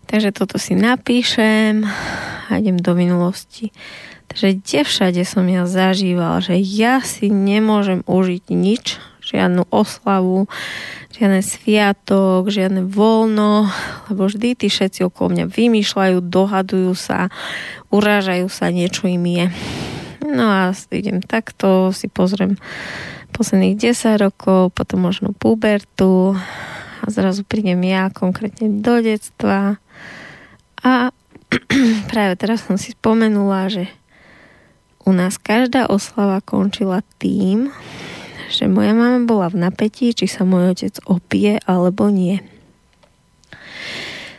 Takže toto si napíšem a idem do minulosti. Takže kde všade som ja zažíval, že ja si nemôžem užiť nič, žiadnu oslavu, žiadne sviatok, žiadne voľno, lebo vždy tí všetci okolo mňa vymýšľajú, dohadujú sa, urážajú sa, niečo im je. No a idem takto, si pozriem posledných desať rokov, potom možno pubertu a zrazu prídem ja konkrétne do detstva a práve teraz som si spomenula, že u nás každá oslava končila tým, že moja mama bola v napätí, či sa môj otec opije alebo nie.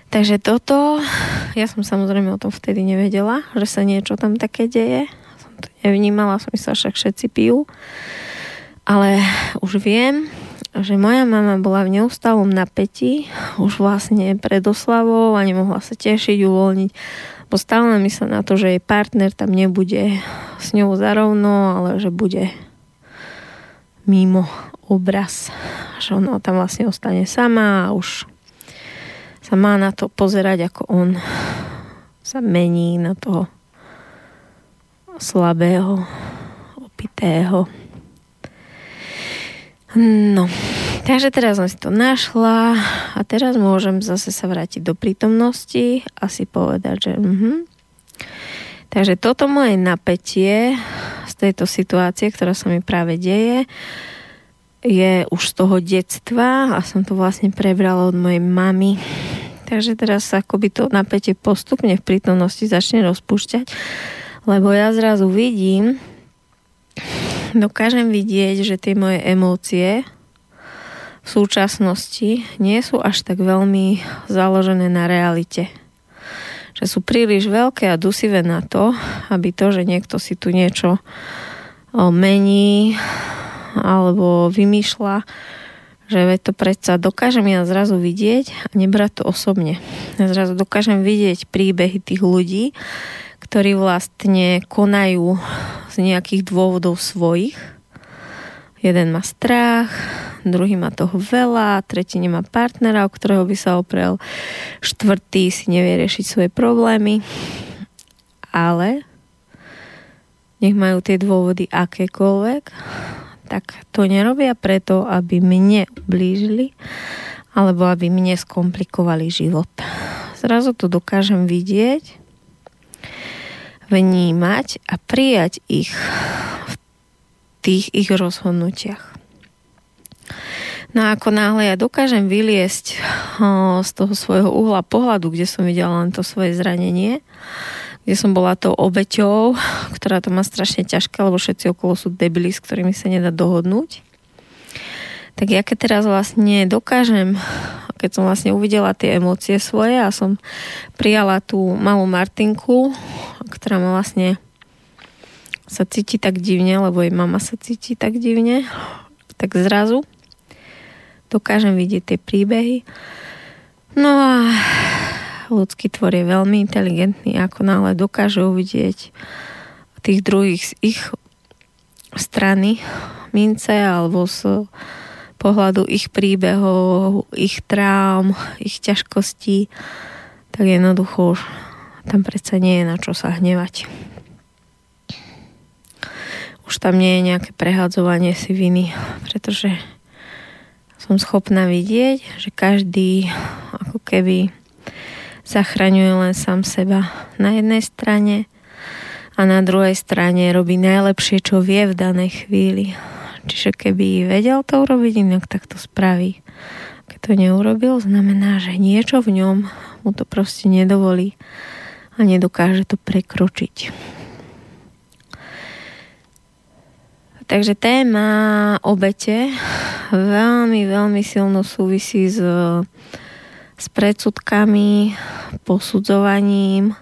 Takže toto, ja som samozrejme o tom vtedy nevedela, že sa niečo tam také deje. Nevnímala som, myslela, však všetci pijú. Ale už viem, že moja mama bola v neustálom napätí, už vlastne pred oslavou a nemohla sa tešiť, uvoľniť. Bo stále myslela na to, že jej partner tam nebude s ňou zarovno, ale že bude mimo obraz. Že ona tam vlastne ostane sama a už sa má na to pozerať, ako on sa mení na toho slabého, opitého. No, takže teraz som si to našla a teraz môžem zase sa vrátiť do prítomnosti a si povedať, že uh-huh. Takže toto moje napätie z tejto situácie, ktorá sa mi práve deje, je už z toho detstva a som to vlastne prebrala od mojej mamy. Takže teraz sa akoby to napätie postupne v prítomnosti začne rozpúšťať. Lebo ja zrazu vidím, dokážem vidieť, že tie moje emócie v súčasnosti nie sú až tak veľmi založené na realite. Že sú príliš veľké a dusivé na to, aby to, že niekto si tu niečo mení alebo vymýšľa, že to predsa dokážem ja zrazu vidieť a nebrať to osobne. Ja zrazu dokážem vidieť príbehy tých ľudí, ktorí vlastne konajú z nejakých dôvodov svojich. Jeden má strach, druhý má toho veľa, tretí nemá partnera, o ktorého by sa oprel, štvrtý si nevie riešiť svoje problémy. Ale nech majú tie dôvody akékoľvek, tak to nerobia preto, aby mne ublížili alebo aby mne skomplikovali život. Zrazu to dokážem vidieť, vnímať a prijať ich v tých ich rozhodnutiach. No a ako náhle ja dokážem vyliesť z toho svojho uhla pohľadu, kde som videla len to svoje zranenie, kde som bola tou obeťou, ktorá to má strašne ťažké, lebo všetci okolo sú debili, s ktorými sa nedá dohodnúť, tak ja keď teraz vlastne dokážem, keď som vlastne uvidela tie emócie svoje a som prijala tú malú Martinku, ktorá ma vlastne sa cíti tak divne, lebo jej mama sa cíti tak divne, tak zrazu dokážem vidieť tie príbehy. No a ľudský tvor je veľmi inteligentný, ako náhle dokáže uvidieť tých druhých z ich strany mince alebo z pohľadu ich príbehov, ich traum, ich ťažkostí, tak jednoducho už tam predsa nie je na čo sa hnevať. Už tam nie je nejaké prehadzovanie si viny, pretože som schopná vidieť, že každý ako keby zachraňuje len sám seba na jednej strane a na druhej strane robí najlepšie, čo vie v danej chvíli. Čiže keby vedel to urobiť inak, tak to spraví. Keď to neurobil, znamená, že niečo v ňom mu to proste nedovolí a nedokáže to prekročiť. Takže téma obete veľmi, veľmi silno súvisí s, s predsudkami, posudzovaním,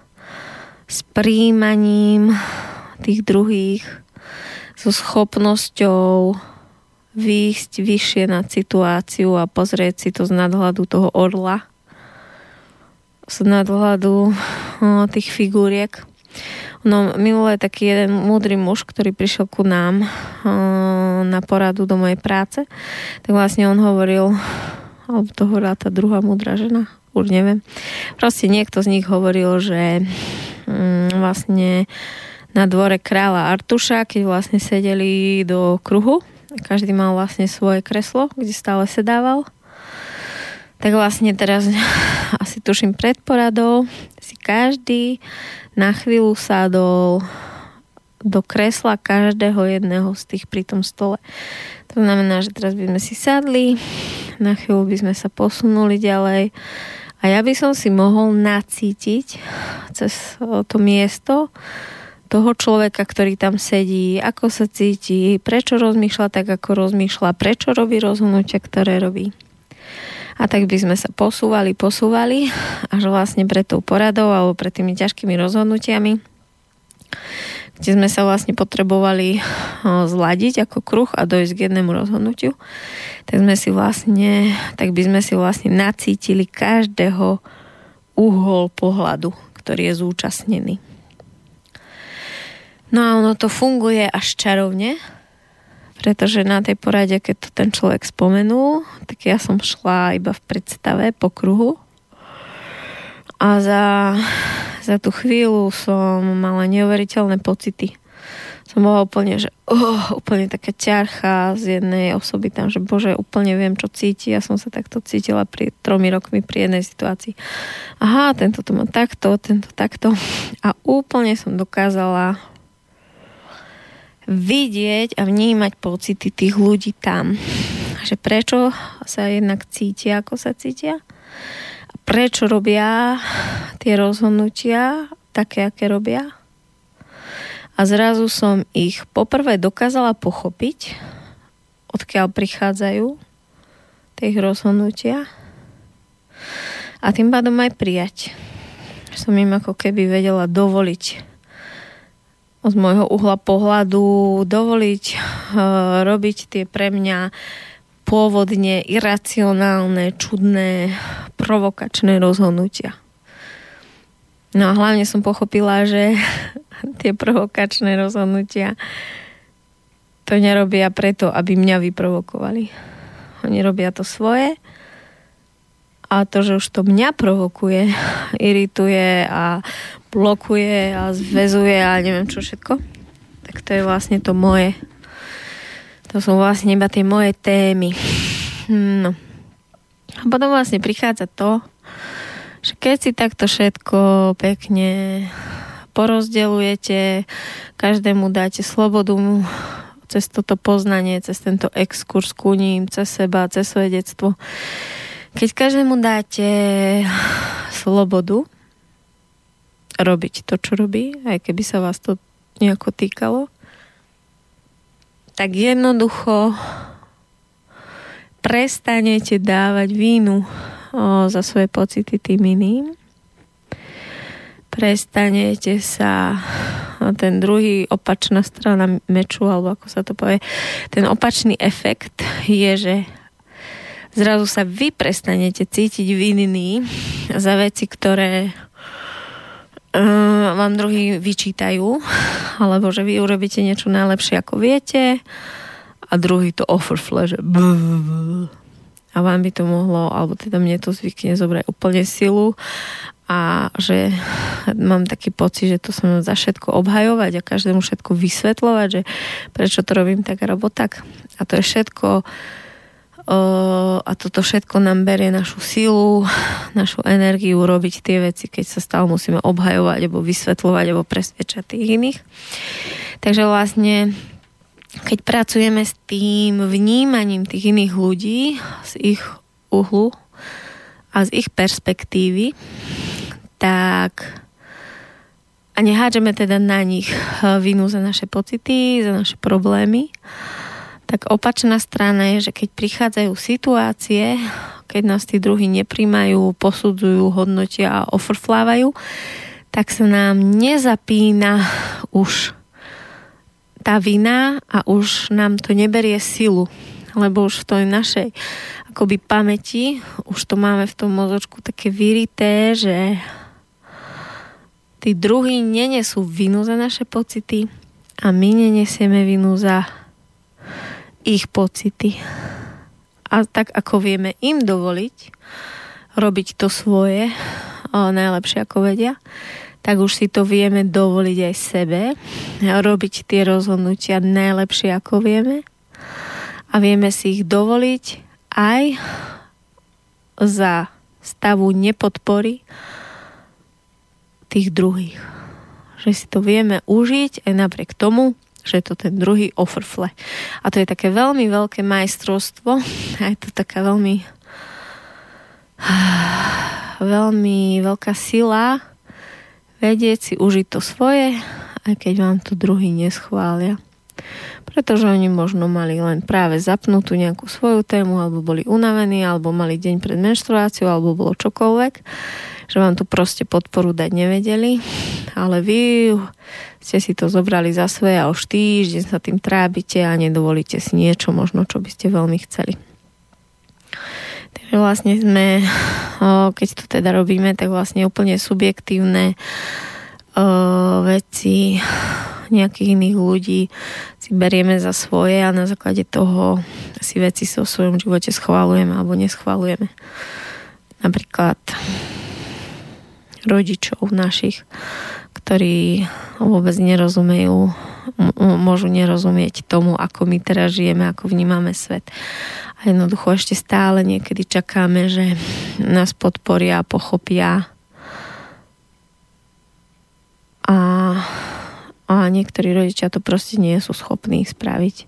s prijímaním tých druhých, so schopnosťou výjsť vyššie nad situáciu a pozrieť si to z nadhľadu toho orla, z nadhľadu no, tých figúriek. No, minulé taký jeden múdry muž, ktorý prišiel ku nám na poradu do mojej práce, tak vlastne on hovoril, alebo to hovorila tá druhá múdra žena, už neviem. Proste niekto z nich hovoril, že mm, vlastne na dvore kráľa Artuša, keď vlastne sedeli do kruhu, každý mal vlastne svoje kreslo, kde stále sedával, tak vlastne teraz asi tuším pred poradou si každý na chvíľu sadol do kresla každého jedného z tých pri tom stole. To znamená, že teraz by sme si sadli, na chvíľu by sme sa posunuli ďalej a ja by som si mohol nacítiť cez to miesto toho človeka, ktorý tam sedí, ako sa cíti, prečo rozmýšľa tak, ako rozmýšľa, prečo robí rozhodnutia, ktoré robí. A tak by sme sa posúvali, posúvali, až vlastne pred tou poradou alebo pred tými ťažkými rozhodnutiami, kde sme sa vlastne potrebovali zladiť ako kruh a dojsť k jednému rozhodnutiu, tak sme si vlastne, tak by sme si vlastne nacítili každého uhol pohľadu, ktorý je zúčastnený. No a ono to funguje až čarovne, pretože na tej porade, keď to ten človek spomenul, tak ja som šla iba v predstave po kruhu a za, za tú chvíľu som mala neuveriteľné pocity. Som bola úplne, že oh, úplne taká ťarcha z jednej osoby tam, že bože, úplne viem, čo cíti. Ja som sa takto cítila pri tromi rokmi pri jednej situácii. Aha, tento to má takto, tento takto. A úplne som dokázala vidieť a vnímať pocity tých ľudí tam. Že prečo sa jednak cítia, ako sa cítia. A prečo robia tie rozhodnutia také, aké robia. A zrazu som ich poprvé dokázala pochopiť, odkiaľ prichádzajú tie ich rozhodnutia. A tým pádom aj prijať. Som im ako keby vedela dovoliť z môjho uhla pohľadu dovoliť e, robiť tie pre mňa pôvodne iracionálne, čudné, provokačné rozhodnutia. No a hlavne som pochopila, že tie provokačné rozhodnutia to nerobia preto, aby mňa vyprovokovali. Oni robia to svoje a to, že už to mňa provokuje, irituje a blokuje a zväzuje a neviem čo všetko, tak to je vlastne to moje. To sú vlastne iba tie moje témy. No. A potom vlastne prichádza to, že keď si takto všetko pekne porozdeľujete, každému dáte slobodu cez toto poznanie, cez tento exkurs ku ním, cez seba, cez svedectvo. Keď každému dáte slobodu robiť to, čo robí, aj keby sa vás to nejako týkalo, tak jednoducho prestanete dávať vínu za svoje pocity tým iným. Prestanete sa ten druhý, opačná strana meču, alebo ako sa to povie, ten opačný efekt je, že zrazu sa vy prestanete cítiť vinný za veci, ktoré uh, vám druhý vyčítajú, alebo že vy urobíte niečo najlepšie, ako viete, a druhý to overflow, že a vám by to mohlo, alebo teda mne to zvykne zobrať úplne silu, a že mám taký pocit, že to som za všetko obhajovať a každému všetko vysvetľovať, že prečo to robím tak alebo tak. A to je všetko o, a toto všetko nám berie našu silu, našu energiu robiť tie veci, keď sa stále musíme obhajovať alebo vysvetľovať alebo presvedčať tých iných. Takže vlastne keď pracujeme s tým vnímaním tých iných ľudí z ich uhlu a z ich perspektívy, tak a nehádžeme teda na nich vinu za naše pocity, za naše problémy, tak opačná strana je, že keď prichádzajú situácie, keď nás tí druhí nepríjmajú, posudzujú, hodnotia a ofrflávajú, tak sa nám nezapína už tá vina a už nám to neberie silu, lebo už v tej našej akoby pamäti, už to máme v tom mozočku také vyrité, že tí druhí nenesú vinu za naše pocity a my nenesieme vinu za ich pocity. A tak ako vieme im dovoliť robiť to svoje najlepšie ako vedia, tak už si to vieme dovoliť aj sebe robiť tie rozhodnutia najlepšie ako vieme a vieme si ich dovoliť aj za stavu nepodpory tých druhých. Že si to vieme užiť aj napriek tomu, že to ten druhý ofrfle. A to je také veľmi veľké majstrovstvo. A je to taká veľmi veľmi veľká sila vedieť si užiť to svoje, aj keď vám to druhý neschvália. Pretože oni možno mali len práve zapnutú nejakú svoju tému, alebo boli unavení, alebo mali deň pred menštruáciou, alebo bolo čokoľvek, že vám tu proste podporu dať nevedeli, ale vy ste si to zobrali za svoje a už týždeň sa tým trábite a nedovolíte si niečo možno, čo by ste veľmi chceli. Takže vlastne sme, keď to teda robíme, tak vlastne úplne subjektívne veci nejakých iných ľudí si berieme za svoje a na základe toho si veci so svojom živote schvaľujeme alebo neschvaľujeme. Napríklad rodičov našich, ktorí vôbec nerozumejú, môžu nerozumieť tomu, ako my teraz žijeme, ako vnímame svet. A jednoducho ešte stále niekedy čakáme, že nás podporia, pochopia a, a niektorí rodičia to proste nie sú schopní spraviť.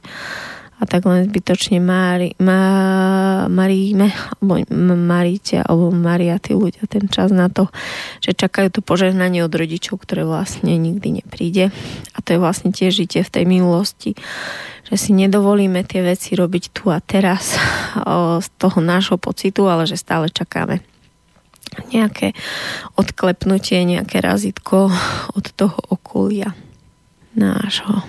A tak len zbytočne mári, má, maríme, alebo maríte, alebo maria tí ľudia ten čas na to, že čakajú to požehnanie od rodičov, ktoré vlastne nikdy nepríde. A to je vlastne tiež žitie v tej minulosti, že si nedovolíme tie veci robiť tu a teraz o, z toho nášho pocitu, ale že stále čakáme nejaké odklepnutie, nejaké razítko od toho okolia nášho.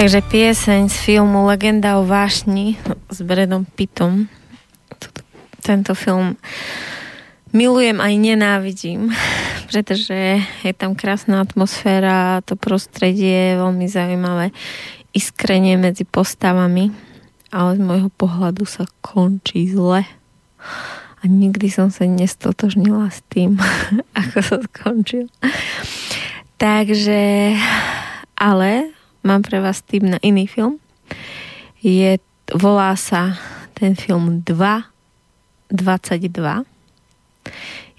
Takže pieseň z filmu Legenda o vášni s Bradom Pittom. Tento film milujem aj nenávidím, pretože je tam krásna atmosféra, to prostredie je veľmi zaujímavé, iskrenie medzi postavami, ale z môjho pohľadu sa končí zle. A nikdy som sa nestotožnila s tým, ako sa skončil. Takže, ale mám pre vás tip na iný film. Je, volá sa ten film dva dvadsaťdva.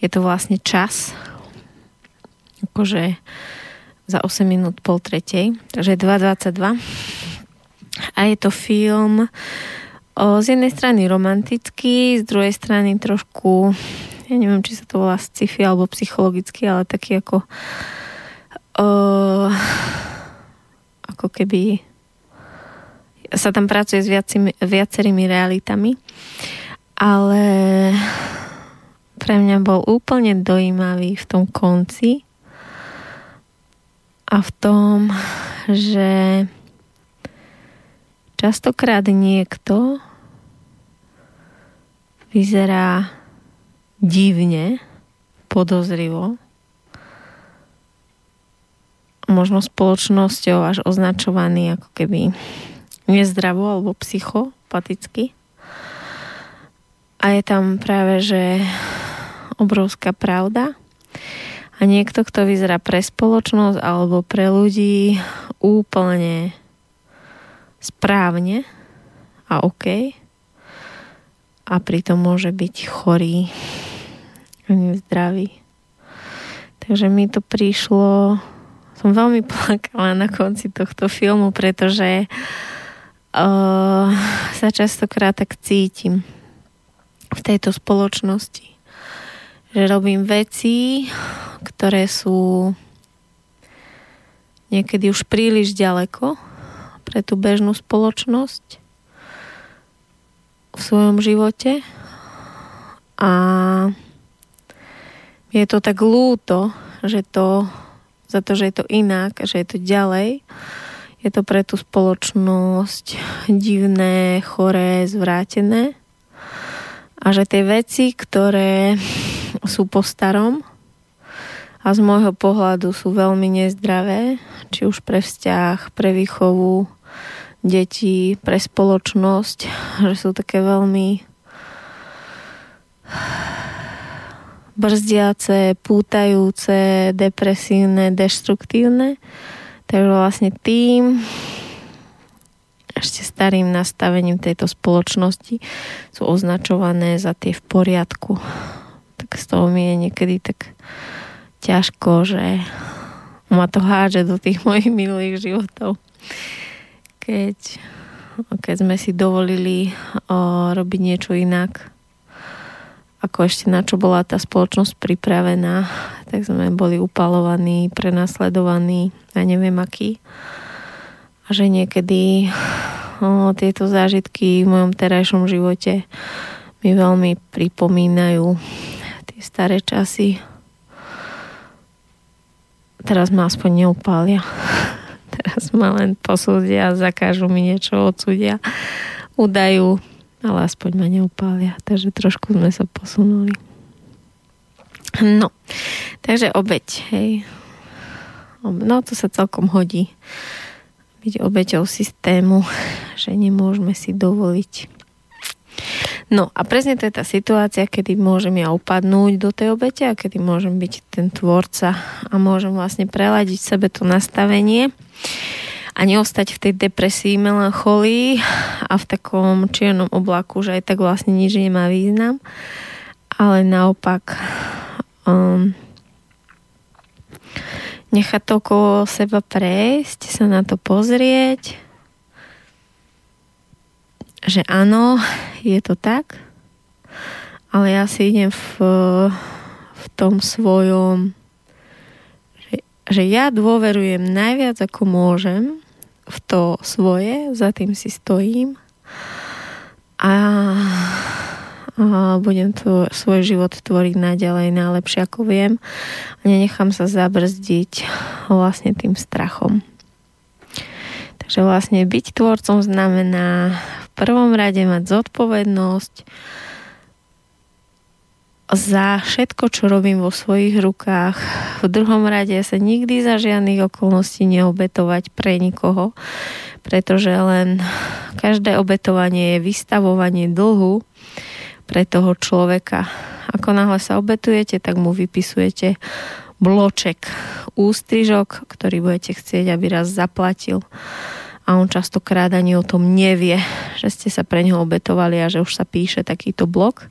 Je to vlastne čas. Akože za osem minút pol tretej. Takže dva dvadsaťdva. A je to film o, z jednej strany romantický, z druhej strany trošku, ja neviem, či sa to volá sci-fi alebo psychologický, ale taký ako o, ako keby sa tam pracuje s viacimi, viacerými realitami, ale pre mňa bol úplne dojímavý v tom konci a v tom, že častokrát niekto vyzerá divne, podozrivo, možno spoločnosťou až označovaný ako keby nezdravo alebo psychopaticky. A je tam práve, že obrovská pravda. A niekto, kto vyzerá pre spoločnosť alebo pre ľudí úplne správne a OK. A pritom môže byť chorý a nezdravý. Takže mi to prišlo... Som veľmi plakala na konci tohto filmu, pretože uh, sa častokrát tak cítim v tejto spoločnosti. Že robím veci, ktoré sú niekedy už príliš ďaleko pre tú bežnú spoločnosť v svojom živote. A je to tak ľúto, že to za to, že je to inak, že je to ďalej. Je to pre tú spoločnosť divné, choré, zvrátené. A že tie veci, ktoré sú po starom a z môjho pohľadu sú veľmi nezdravé, či už pre vzťah, pre výchovu detí, pre spoločnosť, že sú také veľmi brzdiace, pútajúce, depresívne, deštruktívne. Takže vlastne tým ešte starým nastavením tejto spoločnosti sú označované za tie v poriadku. Tak z toho mi je niekedy tak ťažko, že ma to hádže do tých mojich minulých životov. Keď, keď sme si dovolili o, robiť niečo inak, ako ešte na čo bola tá spoločnosť pripravená, tak sme boli upalovaní, prenasledovaní, ja neviem aký. A že niekedy no, tieto zážitky v mojom terajšom živote mi veľmi pripomínajú tie staré časy. Teraz ma aspoň neupália. Teraz ma len posúdia, zakážu mi niečo, odsúdia, udajú. Ale aspoň ma neupália, takže trošku sme sa posunuli. No, takže obeť, hej. No, to sa celkom hodí. Byť obeťou systému, že nemôžeme si dovoliť. No, a presne to je tá situácia, kedy môžem ja upadnúť do tej obete a kedy môžem byť ten tvorca a môžem vlastne preladiť sebe to nastavenie a neostať v tej depresii, melancholii a v takom čiernom oblaku, že aj tak vlastne nič nemá význam. Ale naopak um, nechať to okolo seba prejsť, sa na to pozrieť, že áno, je to tak, ale ja si idem v, v tom svojom, že ja dôverujem najviac ako môžem v to svoje, za tým si stojím a, a budem tvoj, svoj život tvoriť naďalej najlepšie ako viem a nenechám sa zabrzdiť vlastne tým strachom. že vlastne byť tvorcom znamená v prvom rade mať zodpovednosť za všetko, čo robím vo svojich rukách. V druhom rade sa nikdy za žiadnych okolností neobetovať pre nikoho, pretože len každé obetovanie je vystavovanie dlhu pre toho človeka. Ako náhle sa obetujete, tak mu vypisujete bloček, ústrižok, ktorý budete chcieť, aby raz zaplatil. A on častokrát ani o tom nevie, že ste sa pre neho obetovali a že už sa píše takýto blok.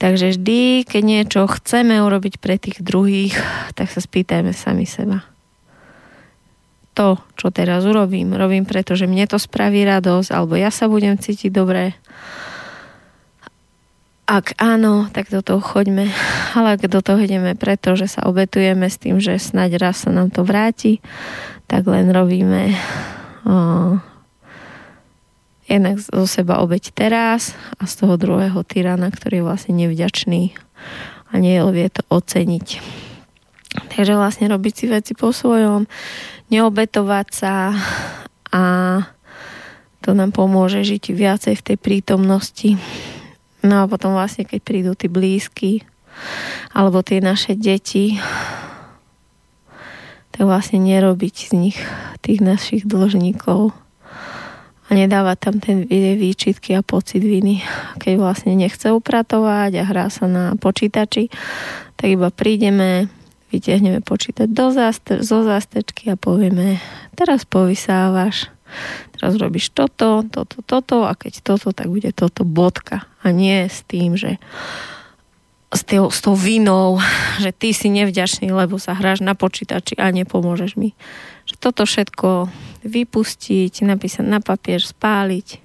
Takže vždy, keď niečo chceme urobiť pre tých druhých, tak sa spýtajme sami seba. To, čo teraz urobím, robím preto, že mne to spraví radosť, alebo ja sa budem cítiť dobre. Ak áno, tak do toho choďme. Ale ak do toho ideme preto, že sa obetujeme s tým, že snáď raz sa nám to vráti, tak len robíme... Oh, jednak zo seba obeť teraz a z toho druhého tyrana, ktorý je vlastne nevďačný a nevie to oceniť. Takže vlastne robiť si veci po svojom, neobetovať sa a to nám pomôže žiť viacej v tej prítomnosti. No a potom vlastne, keď prídu tí blízky alebo tie naše deti, tak vlastne nerobiť z nich tých našich dlžníkov. A nedáva tam ten výčitky a pocit viny. Keď vlastne nechce upratovať a hrá sa na počítači, tak iba prídeme, vytiahneme počítač do záste- zo zástečky a povieme, teraz povysávaš, teraz robíš toto, toto, toto a keď toto, tak bude toto bodka. A nie s tým, že s, tým, s tou vinou, že ty si nevďačný, lebo sa hráš na počítači a nepomôžeš mi. Že toto všetko vypustiť, napísať na papier, spáliť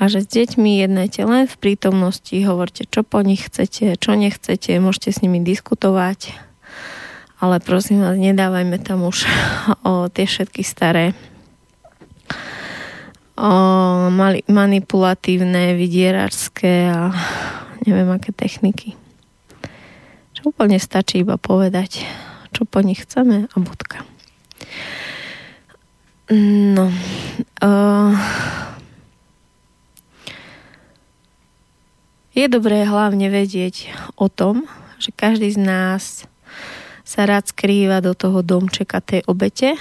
a že s deťmi jednajte len v prítomnosti, hovorte, čo po nich chcete, čo nechcete, môžete s nimi diskutovať, ale prosím vás, nedávajme tam už o tie všetky staré o, mali, manipulatívne, vydieračské a neviem aké techniky. Čo úplne stačí iba povedať, čo po nich chceme a bodka. No. Uh, je dobré hlavne vedieť o tom, že každý z nás sa rád skrýva do toho domčeka tej obete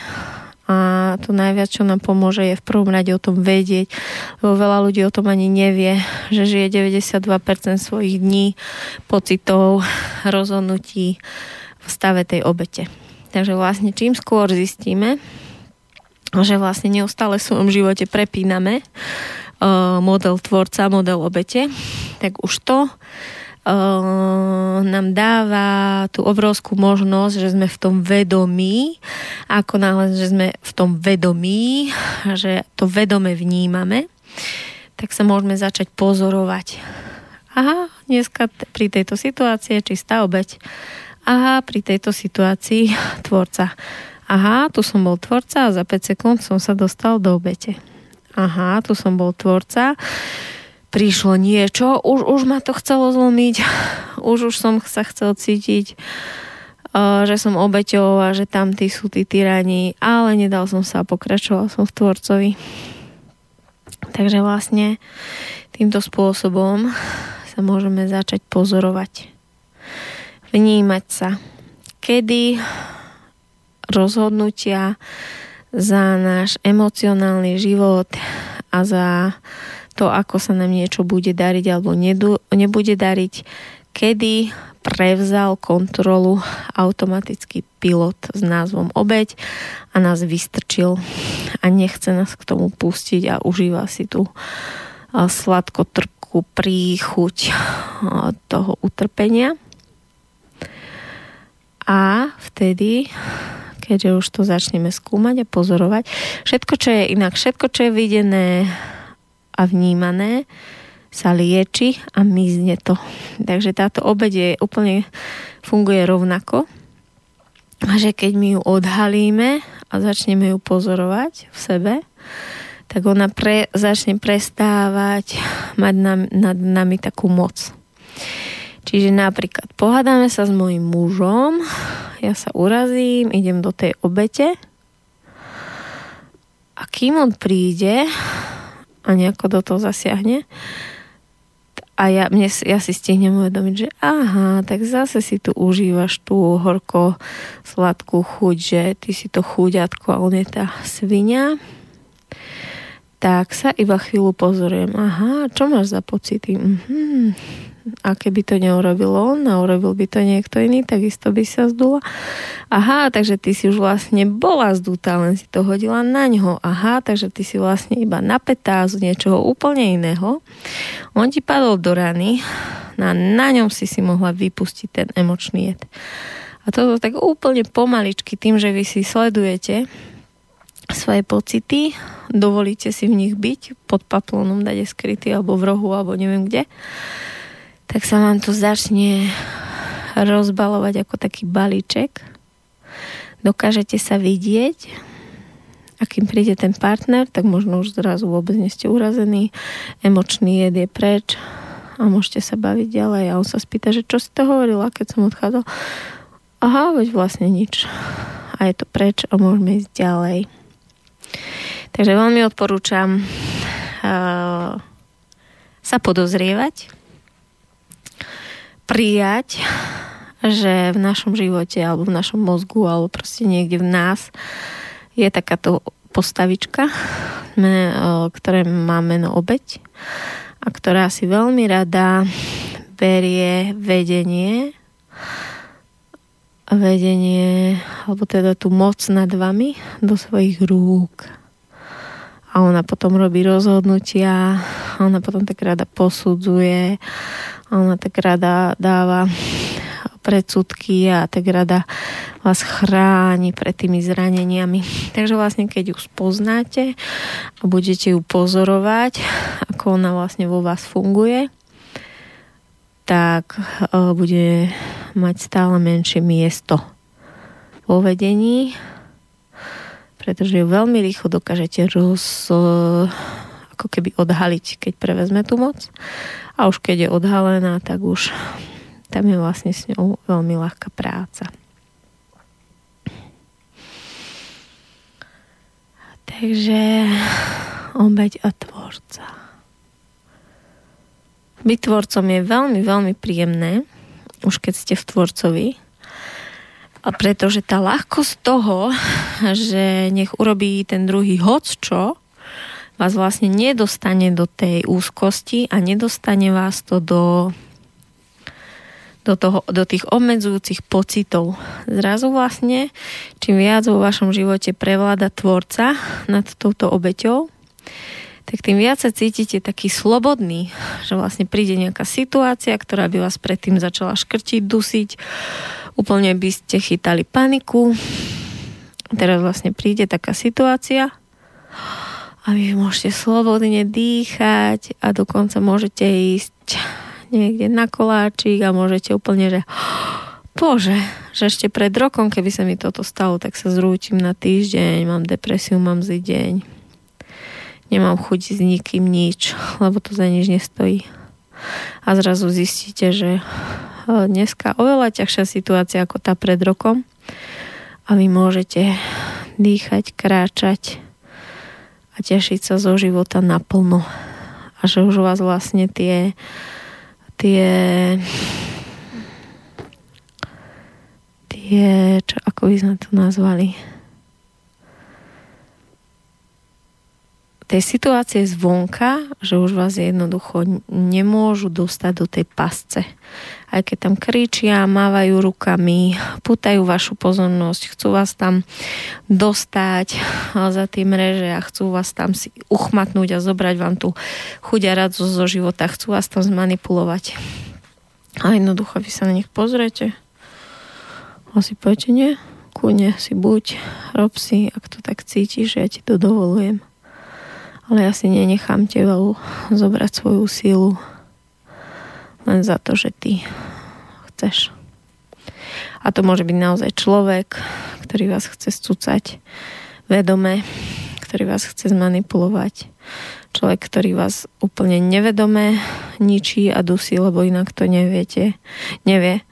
a to najviac, čo nám pomôže, je v prvom rade o tom vedieť, lebo veľa ľudí o tom ani nevie, že žije deväťdesiatdva percent svojich dní, pocitov, rozhodnutí v stave tej obete. Takže vlastne čím skôr zistíme, že vlastne neustále v svojom živote prepíname uh, model tvorca, model obete, tak už to uh, nám dáva tú obrovskú možnosť, že sme v tom vedomí, ako náhle, že sme v tom vedomí, že to vedome vnímame, tak sa môžeme začať pozorovať. Aha, dneska t- pri tejto situácii je čistá obeť. Aha, pri tejto situácii tvorca. Aha, tu som bol tvorca a za päť sekúnd som sa dostal do obete. Aha, tu som bol tvorca, prišlo niečo, už, už ma to chcelo zlomiť, už, už som sa chcel cítiť, uh, že som obeťou a že tam tí sú tí tyrani, ale nedal som sa a pokračoval som v tvorcovi. Takže vlastne týmto spôsobom sa môžeme začať pozorovať. Vnímať sa. Kedy rozhodnutia za náš emocionálny život a za to, ako sa nám niečo bude dariť alebo nebude dariť, kedy prevzal kontrolu automatický pilot s názvom obeť a nás vystrčil a nechce nás k tomu pustiť a užíva si tú sladkotrpkú príchuť toho utrpenia. A vtedy, keďže už to začneme skúmať a pozorovať, všetko, čo je inak, všetko, čo je videné a vnímané, sa lieči a mizne to. Takže táto obeť je, úplne funguje rovnako. A že keď my ju odhalíme a začneme ju pozorovať v sebe, tak ona pre, začne prestávať mať na, nad nami takú moc. Čiže napríklad pohádame sa s mojím mužom, ja sa urazím, idem do tej obete a A kým on príde a nejako do toho zasiahne, a ja, mne, ja si stihnem uvedomiť, že aha, tak zase si tu užívaš tú horko sladkú chuť, že ty si to chuďatko a on je tá svinia, tak sa iba chvíľu pozorujem. Aha, čo máš za pocity? Mhm. A keby to neurobil on a urobil by to niekto iný, takisto by sa zdula. Aha, takže ty si už vlastne bola zdutá, len si to hodila na ňo. Aha, takže ty si vlastne iba napätá z niečoho úplne iného. On ti padol do rany a na ňom si si mohla vypustiť ten emočný jed. A toto tak úplne pomaličky, tým, že vy si sledujete svoje pocity, dovolíte si v nich byť, pod paplónom dať je skrytý, alebo v rohu, alebo neviem kde, tak sa vám to začne rozbalovať ako taký balíček. Dokážete sa vidieť a kým príde ten partner, tak možno už zrazu vôbec nie ste urazení, emočný jed je preč a môžete sa baviť ďalej. A on sa spýta, že čo si to hovorila, keď som odchádzal? Aha, veď vlastne nič. A je to preč a môžeme ísť ďalej. Takže veľmi odporúčam uh, sa podozrievať, prijať, že v našom živote alebo v našom mozgu alebo proste niekde v nás je takáto postavička, ktoré máme na obeť a ktorá si veľmi rada berie vedenie vedenie alebo teda tú moc nad vami do svojich rúk. A ona potom robí rozhodnutia, a ona potom tak rada posudzuje, a ona tak rada dáva predsudky a tak rada vás chráni pred tými zraneniami. Takže vlastne, keď ju spoznáte a budete ju pozorovať, ako ona vlastne vo vás funguje, tak bude mať stále menšie miesto vo vedení, pretože ju veľmi rýchlo dokážete roz, ako keby odhaliť, keď prevezme tú moc. A už keď je odhalená, tak už tam je vlastne s ňou veľmi ľahká práca. Takže obeť a tvorca. Byť tvorcom je veľmi, veľmi príjemné, už keď ste v tvorcovi, a pretože tá ľahkosť toho, že nech urobí ten druhý hocčo, vás vlastne nedostane do tej úzkosti a nedostane vás to do, do, toho, do tých obmedzujúcich pocitov. Zrazu vlastne, čím viac vo vašom živote prevláda tvorca nad touto obeťou, tak tým viac sa cítite taký slobodný, že vlastne príde nejaká situácia, ktorá by vás predtým začala škrtiť, dusiť, úplne by ste chytali paniku. Teraz vlastne príde taká situácia a vy môžete slobodne dýchať a dokonca môžete ísť niekde na koláčik a môžete úplne, že bože, že ešte pred rokom, keby sa mi toto stalo, tak sa zrútim na týždeň, mám depresiu, mám zlý deň. Nemám chuť s nikým nič, lebo to za nič nestojí. A zrazu zistíte, že dneska oveľa ťažšia situácia ako tá pred rokom a vy môžete dýchať, kráčať a tešiť sa zo života naplno. A že už vás vlastne tie tie tie, čo, ako by sme to nazvali, tej situácie zvonka, že už vás jednoducho nemôžu dostať do tej pasce. Aj keď tam kričia, mávajú rukami, pútajú vašu pozornosť, chcú vás tam dostať za tie mreže a chcú vás tam si uchmatnúť a zobrať vám tú chuť a radosť zo života, chcú vás tam zmanipulovať. A jednoducho vy sa na nich pozriete a si poviete, nie, kúne si buď, rob si, ak to tak cítiš, ja ti to dovolujem. Ale ja si nenechám teba zobrať svoju sílu len za to, že ty chceš. A to môže byť naozaj človek, ktorý vás chce stúcať vedome, ktorý vás chce zmanipulovať, človek, ktorý vás úplne nevedome ničí a dusí, lebo inak to neviete, nevie.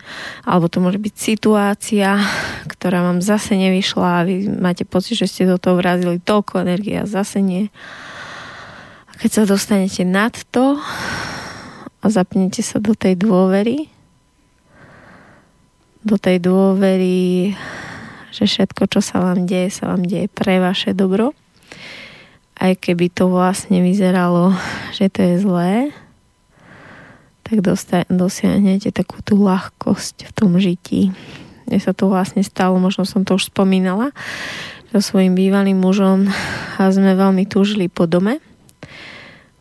Alebo to môže byť situácia, ktorá vám zase nevyšla a vy máte pocit, že ste do toho vrazili toľko energie a zase nie. A keď sa dostanete nad to a zapnete sa do tej dôvery, do tej dôvery, že všetko, čo sa vám deje, sa vám deje pre vaše dobro. Aj keby to vlastne vyzeralo, že to je zlé, tak dosta- dosiahnete takú tú ľahkosť v tom žití. Mne sa to vlastne stalo, možno som to už spomínala, so svojím bývalým mužom a sme veľmi túžili po dome.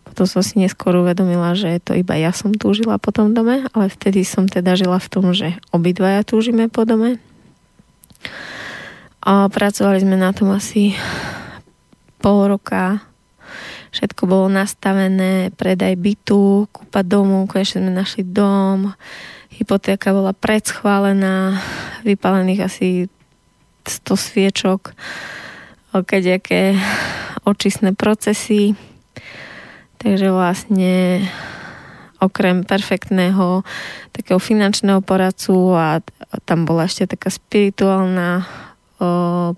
Potom som si neskôr uvedomila, že to iba ja som túžila po tom dome, ale vtedy som teda žila v tom, že obidvaja túžime po dome. A pracovali sme na tom asi pol roka, všetko bolo nastavené, predaj bytu, kúpa domu, konečne sme našli dom, hypotéka bola predschválená, vypálených asi sto sviečok, keďaké očistné procesy, takže vlastne okrem perfektného takého finančného poradcu a tam bola ešte taká spirituálna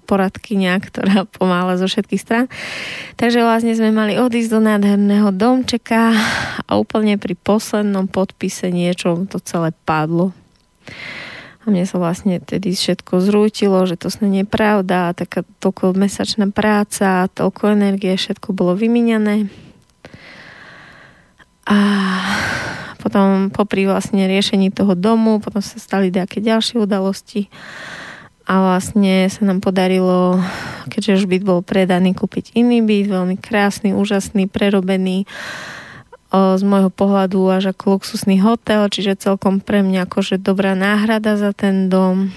poradkyňa, ktorá pomáhala zo všetkých strán. Takže vlastne sme mali odísť do nádherného domčeka a úplne pri poslednom podpise niečom to celé padlo. A mne sa vlastne tedy všetko zrútilo, že to sne nepravda, taká toľko mesačná práca, toľko energie, všetko bolo vymiňané. A potom popri vlastne riešení toho domu, potom sa stali nejaké ďalšie udalosti. A vlastne sa nám podarilo, keďže už byt bol predaný, kúpiť iný byt, veľmi krásny, úžasný, prerobený, o, z môjho pohľadu až ako luxusný hotel, čiže celkom pre mňa akože dobrá náhrada za ten dom.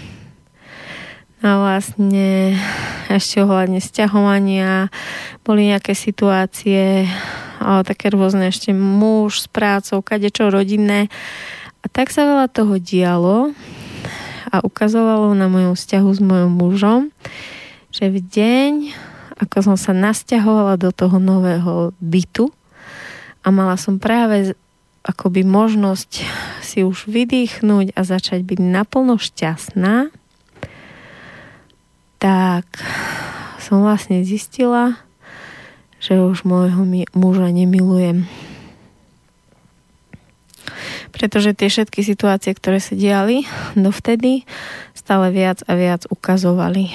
A vlastne ešte ohľadne sťahovania, boli nejaké situácie, o, také rôzne, ešte muž s prácou, kadečo rodinné. A tak sa veľa toho dialo a ukazovalo na mojom vzťahu s mojom mužom, že v deň, ako som sa nasťahovala do toho nového bytu a mala som práve akoby možnosť si už vydýchnuť a začať byť naplno šťastná, tak som vlastne zistila, že už môjho muža nemilujem. Pretože tie všetky situácie, ktoré sa diali dovtedy, stále viac a viac ukazovali,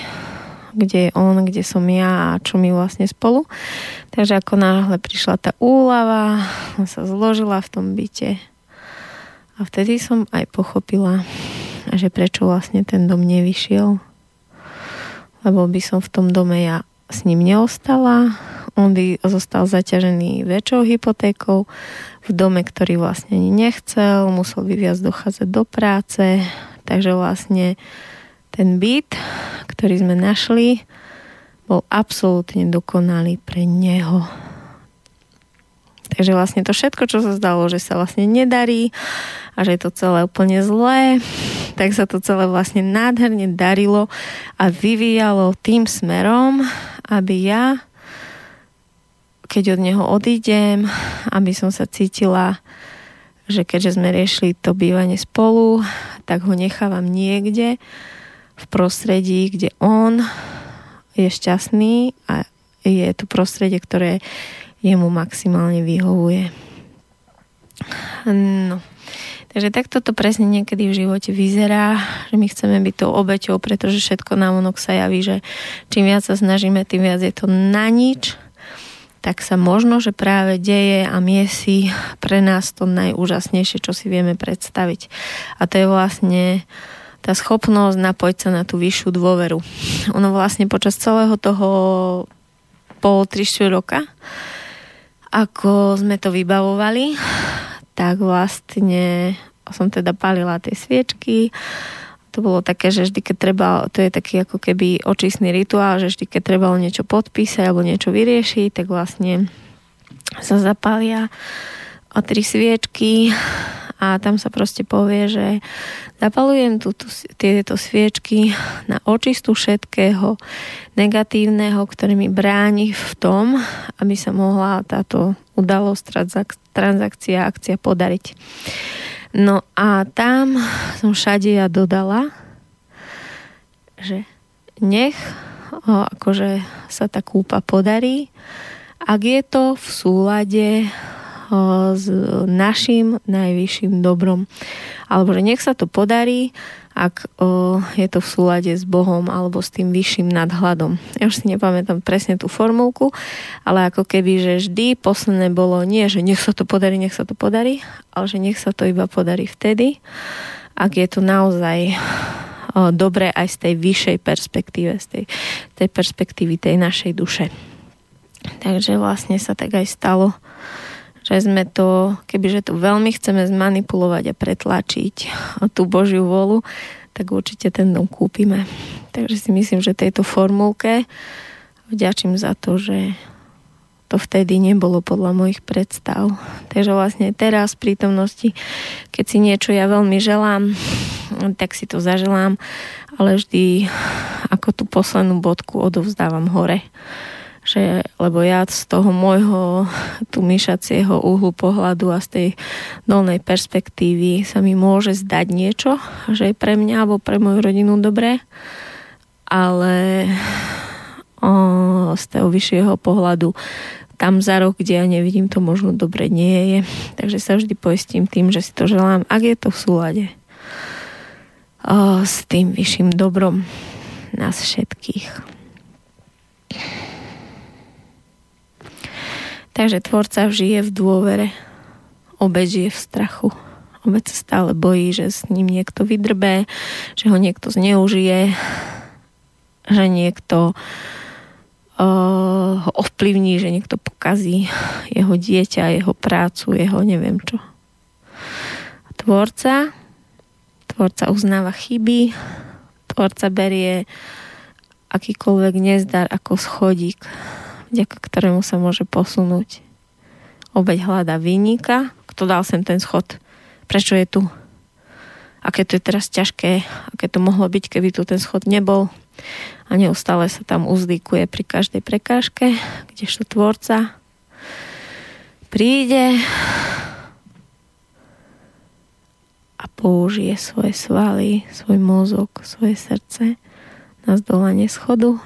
kde je on, kde som ja a čo my vlastne spolu. Takže ako náhle prišla tá úlava, on sa zložila v tom byte. A vtedy som aj pochopila, že prečo vlastne ten dom nevyšiel. Lebo by som v tom dome ja s ním neostala. On zostal zaťažený väčšou hypotékou v dome, ktorý vlastne ani nechcel, musel by viac dochádzať do práce, takže vlastne ten byt, ktorý sme našli, bol absolútne dokonalý pre neho. Takže vlastne to všetko, čo sa zdalo, že sa vlastne nedarí a že je to celé úplne zlé, tak sa to celé vlastne nádherne darilo a vyvíjalo tým smerom, aby ja, keď od neho odídem, aby som sa cítila, že keďže sme riešili to bývanie spolu, tak ho nechávam niekde v prostredí, kde on je šťastný a je to prostredie, ktoré jemu maximálne vyhovuje. No. Takže takto to presne niekedy v živote vyzerá, že my chceme byť tou obeťou, pretože všetko nám onok sa javí, že čím viac sa snažíme, tým viac je to na nič, tak sa možno, že práve deje a miesi pre nás to najúžasnejšie, čo si vieme predstaviť. A to je vlastne tá schopnosť napojiť sa na tú vyššiu dôveru. Ono vlastne počas celého toho pol, tri, štyri roka, ako sme to vybavovali, tak vlastne som teda palila tie sviečky. To bolo také, že vždy, keď treba, to je taký ako keby očistný rituál, že vždy, keď treba niečo podpísať alebo niečo vyriešiť, tak vlastne sa zapália tri sviečky a a tam sa proste povie, že zapalujem tieto sviečky na očistu všetkého negatívneho, ktoré mi bráni v tom, aby sa mohla táto udalosť, transakcia, akcia podariť. No a tam som všade ja dodala, že nech o, akože sa tá kúpa podarí, ak je to v súlade o, s našim najvyšším dobrom. Alebo že nech sa to podarí, ak o, je to v súlade s Bohom alebo s tým vyšším nadhľadom. Ja už si nepamätám presne tú formulku, ale ako keby, že vždy posledné bolo nie, že nech sa to podarí, nech sa to podarí, ale že nech sa to iba podarí vtedy, ak je to naozaj dobre aj z tej vyššej perspektíve, z tej, tej perspektívy tej našej duše. Takže vlastne sa tak aj stalo, že sme to, kebyže tu veľmi chceme zmanipulovať a pretlačiť tú Božiu vôľu, tak určite ten dom kúpime. Takže si myslím, že tejto formulke vďačím za to, že to vtedy nebolo podľa mojich predstav. Takže vlastne teraz v prítomnosti, keď si niečo ja veľmi želám, tak si to zaželám, ale vždy ako tú poslednú bodku odovzdávam hore. Že, lebo ja z toho môjho tu myšacieho uhlu pohľadu a z tej dolnej perspektívy sa mi môže zdať niečo, že je pre mňa alebo pre moju rodinu dobré, ale O, z toho vyššieho pohľadu tam za rok, kde ja nevidím, to možno dobre nie je. Takže sa vždy poistím tým, že si to želám, ak je to v súlade o, s tým vyšším dobrom nás všetkých. Takže tvorca žije v dôvere, obeť žije v strachu. Obeť sa stále bojí, že s ním niekto vydrbé, že ho niekto zneužije, že niekto ho ovplyvní, že niekto pokazí jeho dieťa, jeho prácu, jeho neviem čo. Tvorca, tvorca uznáva chyby, tvorca berie akýkoľvek nezdar ako schodík, vďaka ktorému sa môže posunúť. Obeť hľada vinníka, kto dal sem ten schod, prečo je tu, aké to je teraz ťažké, aké to mohlo byť, keby tu ten schod nebol. A neustále sa tam uzdýkuje pri každej prekážke, kdežto tvorca príde a použije svoje svaly, svoj mozog, svoje srdce na zdolanie schodu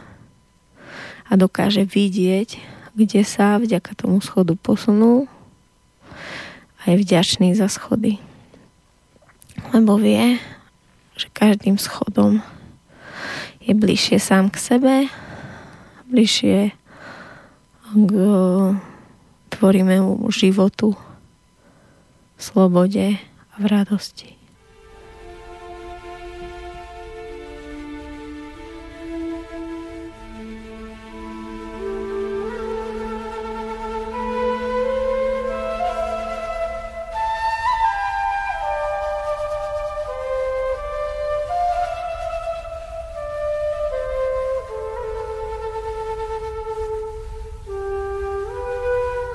a dokáže vidieť, kde sa vďaka tomu schodu posunul a je vďačný za schody. Lebo vie, že každým schodom je bližšie sám k sebe, bližšie k tvorimému životu, v slobode a v radosti.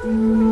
Thank you.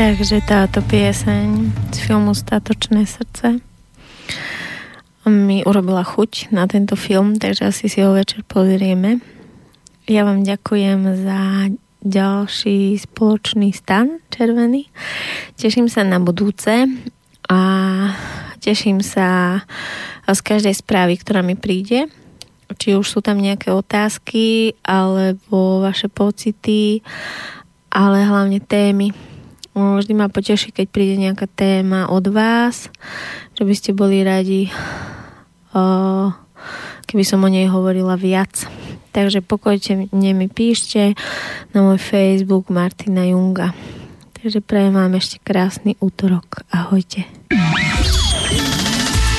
Takže táto pieseň z filmu Statočné srdce mi urobila chuť na tento film, takže asi si ho večer pozrieme. Ja vám ďakujem za ďalší spoločný stan červený. Teším sa na budúce a teším sa z každej správy, ktorá mi príde. Či už sú tam nejaké otázky, alebo vaše pocity, ale hlavne témy. Vždy ma poteší, keď príde nejaká téma od vás, že by ste boli radi, keby som o nej hovorila viac. Takže pokojte, nemi píšte na môj Facebook Martina Junga. Takže prajem vám ešte krásny útorok. Ahojte.